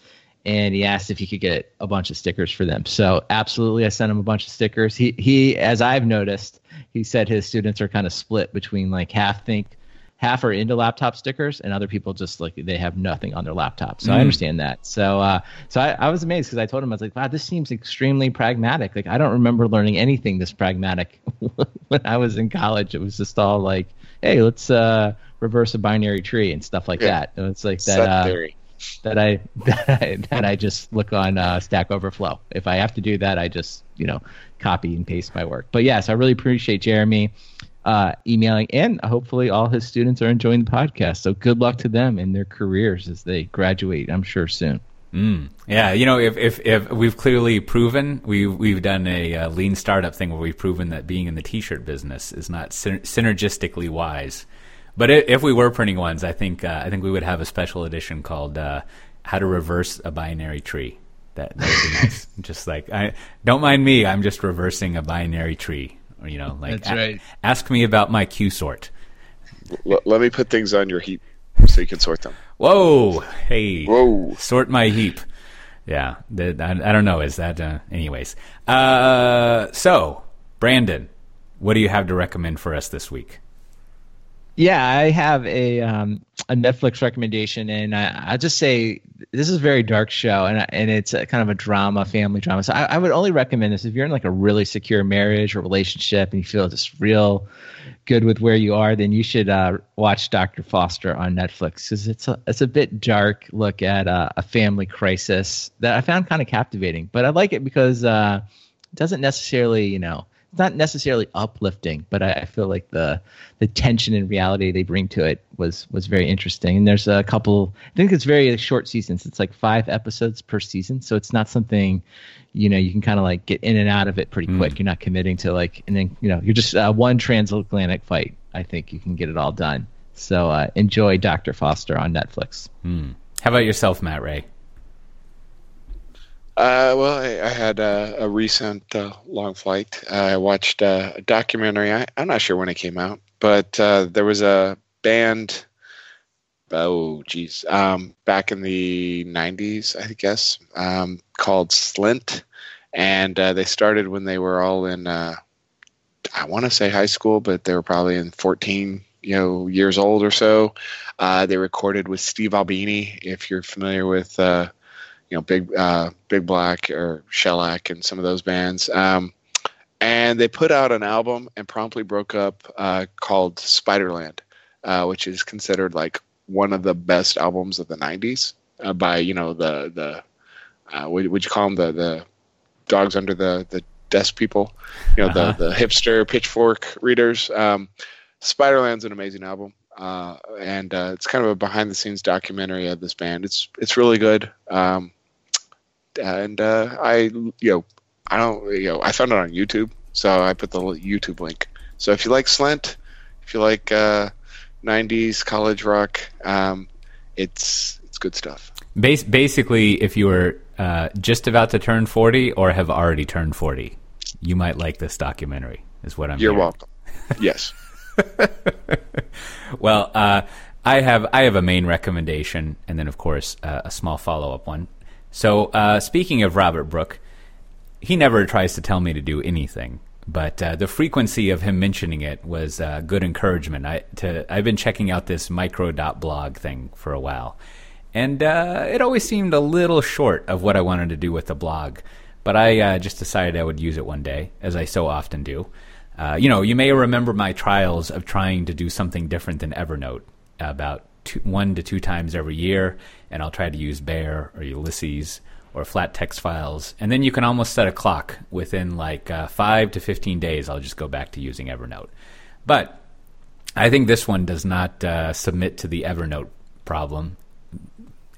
and he asked if he could get a bunch of stickers for them. So absolutely, I sent him a bunch of stickers. He, he, as I've noticed, he said his students are kind of split between like half think, half are into laptop stickers, and other people just like they have nothing on their laptop. So mm. I understand that. So uh, so I, I was amazed because I told him, I was like, wow, this seems extremely pragmatic. Like I don't remember learning anything this pragmatic when I was in college. It was just all like, hey, let's uh, reverse a binary tree and stuff like yeah. that. And it's like that uh, theory. That I, that I that I just look on uh, Stack Overflow. If I have to do that, I just you know copy and paste my work. But yes, I really appreciate Jeremy uh, emailing, and hopefully all his students are enjoying the podcast. So good luck to them in their careers as they graduate. I'm sure soon. Mm. Yeah, you know, if, if if we've clearly proven we've we've done a uh, lean startup thing where we've proven that being in the t-shirt business is not syner- synergistically wise. But if we were printing ones, I think uh, I think we would have a special edition called uh, "How to Reverse a Binary Tree." That, that would be nice. Just like, I, don't mind me, I'm just reversing a binary tree. Or, you know, like, that's right. a- ask me about my Q sort. L- let me put things on your heap so you can sort them. Whoa! Hey! Whoa! Sort my heap. Yeah, the, I, I don't know. Is that uh, anyways? Uh, so, Brandon, what do you have to recommend for us this week? Yeah, I have a um, a Netflix recommendation, and I, I just say this is a very dark show, and and it's a, kind of a drama, family drama. So I, I would only recommend this if you're in like a really secure marriage or relationship, and you feel just real good with where you are. Then you should uh, watch Doctor Foster on Netflix, because it's a it's a bit dark look at uh, a family crisis that I found kind of captivating. But I like it because uh, it doesn't necessarily, you know. Not necessarily uplifting, but I, I feel like the the tension and reality they bring to it was was very interesting. And there's a couple, I think it's very short seasons. It's like five episodes per season, so it's not something, you know, you can kind of like get in and out of it pretty mm. quick. You're not committing to like, and then you know, you're just uh, one transatlantic fight. I think you can get it all done. So uh, enjoy Doctor Foster on Netflix. Mm. How about yourself, Matt Ray? Uh, well, I, I had uh, a recent uh, long flight. Uh, I watched uh, a documentary. I, I'm not sure when it came out, but uh, there was a band, oh, geez, um, back in the nineties, I guess, um, called Slint. And uh, they started when they were all in, uh, I want to say high school, but they were probably in fourteen you know, years old or so. Uh, they recorded with Steve Albini, if you're familiar with uh you know, Big uh, Big Black or Shellac and some of those bands. Um, and they put out an album and promptly broke up uh, called Spiderland, uh, which is considered like one of the best albums of the nineties uh, by, you know, the, the uh, what would you call them, the, the dogs under the, the desk people, you know, uh-huh. the, the hipster pitchfork readers. Um, Spiderland's an amazing album. Uh, and uh, it's kind of a behind the scenes documentary of this band. It's it's really good. Um, And uh, I, you know, I don't, you know, I found it on YouTube, so I put the YouTube link. So if you like Slint, if you like uh, nineties college rock, um, it's it's good stuff. Bas- basically, if you are uh, just about to turn forty or have already turned forty, you might like this documentary. Is what I'm. You're hearing. Welcome. Yes. Well, uh, I have I have a main recommendation, and then of course uh, a small follow up one. So uh, speaking of Robert Brooke, he never tries to tell me to do anything, but uh, the frequency of him mentioning it was uh, good encouragement. I to I've been checking out this micro dot blog thing for a while, and uh, it always seemed a little short of what I wanted to do with the blog. But I uh, just decided I would use it one day, as I so often do. Uh, you know, you may remember my trials of trying to do something different than Evernote about two, one to two times every year, and I'll try to use Bear or Ulysses or flat text files. And then you can almost set a clock within like uh, five to fifteen days. I'll just go back to using Evernote. But I think this one does not uh, submit to the Evernote problem.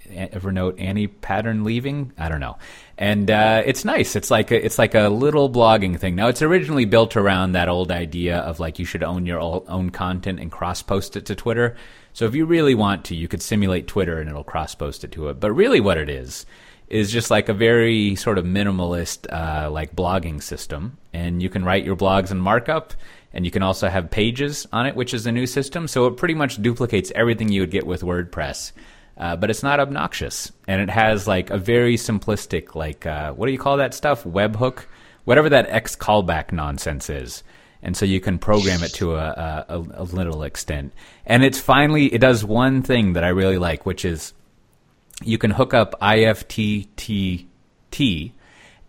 Evernote anti-pattern leaving? I don't know. And uh, it's nice. It's like a, it's like a little blogging thing. Now, it's originally built around that old idea of like you should own your own content and cross-post it to Twitter. So if you really want to, you could simulate Twitter and it'll cross-post it to it. But really what it is is just like a very sort of minimalist uh, like blogging system. And you can write your blogs in markup, and you can also have pages on it, which is a new system. So it pretty much duplicates everything you would get with WordPress. Uh, but it's not obnoxious, and it has like a very simplistic, like, uh, what do you call that stuff? Webhook, whatever that X callback nonsense is. And so you can program it to a, a, a little extent. And it's finally, it does one thing that I really like, which is you can hook up I F T T T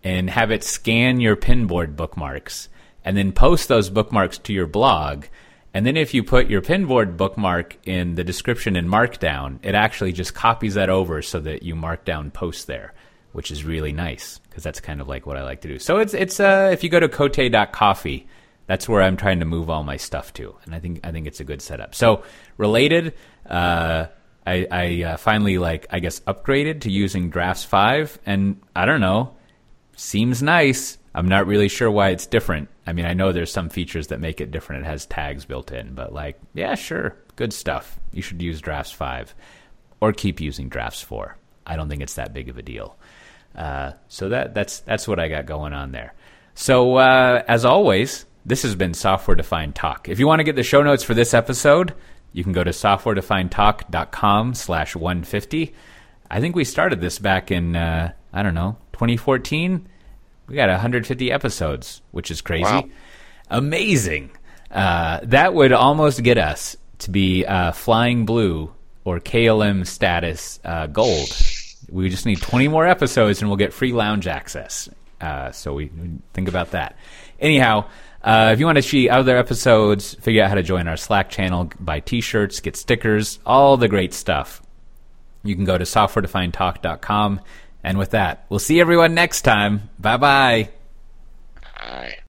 and have it scan your pinboard bookmarks and then post those bookmarks to your blog. And then if you put your pinboard bookmark in the description in Markdown, it actually just copies that over so that you Markdown post there, which is really nice because that's kind of like what I like to do. So it's it's uh, if you go to Cote dot coffee, that's where I'm trying to move all my stuff to, and I think I think it's a good setup. So related, uh, I, I uh, finally like I guess upgraded to using Drafts five, and I don't know, seems nice. I'm not really sure why it's different. I mean, I know there's some features that make it different. It has tags built in, but like, yeah, sure, good stuff. You should use Drafts five or keep using Drafts four. I don't think it's that big of a deal. Uh, so that that's that's what I got going on there. So uh, as always, this has been Software Defined Talk. If you want to get the show notes for this episode, you can go to software defined talk dot com slash one fifty. I think we started this back in, uh, I don't know, twenty fourteen. We got one hundred fifty episodes, which is crazy. Wow. Amazing. Uh, that would almost get us to be uh, Flying Blue or K L M status uh, gold. We just need twenty more episodes and we'll get free lounge access. Uh, so we think about that. Anyhow, uh, if you want to see other episodes, figure out how to join our Slack channel, buy T-shirts, get stickers, all the great stuff, you can go to software defined talk dot com. And with that, we'll see everyone next time. Bye-bye.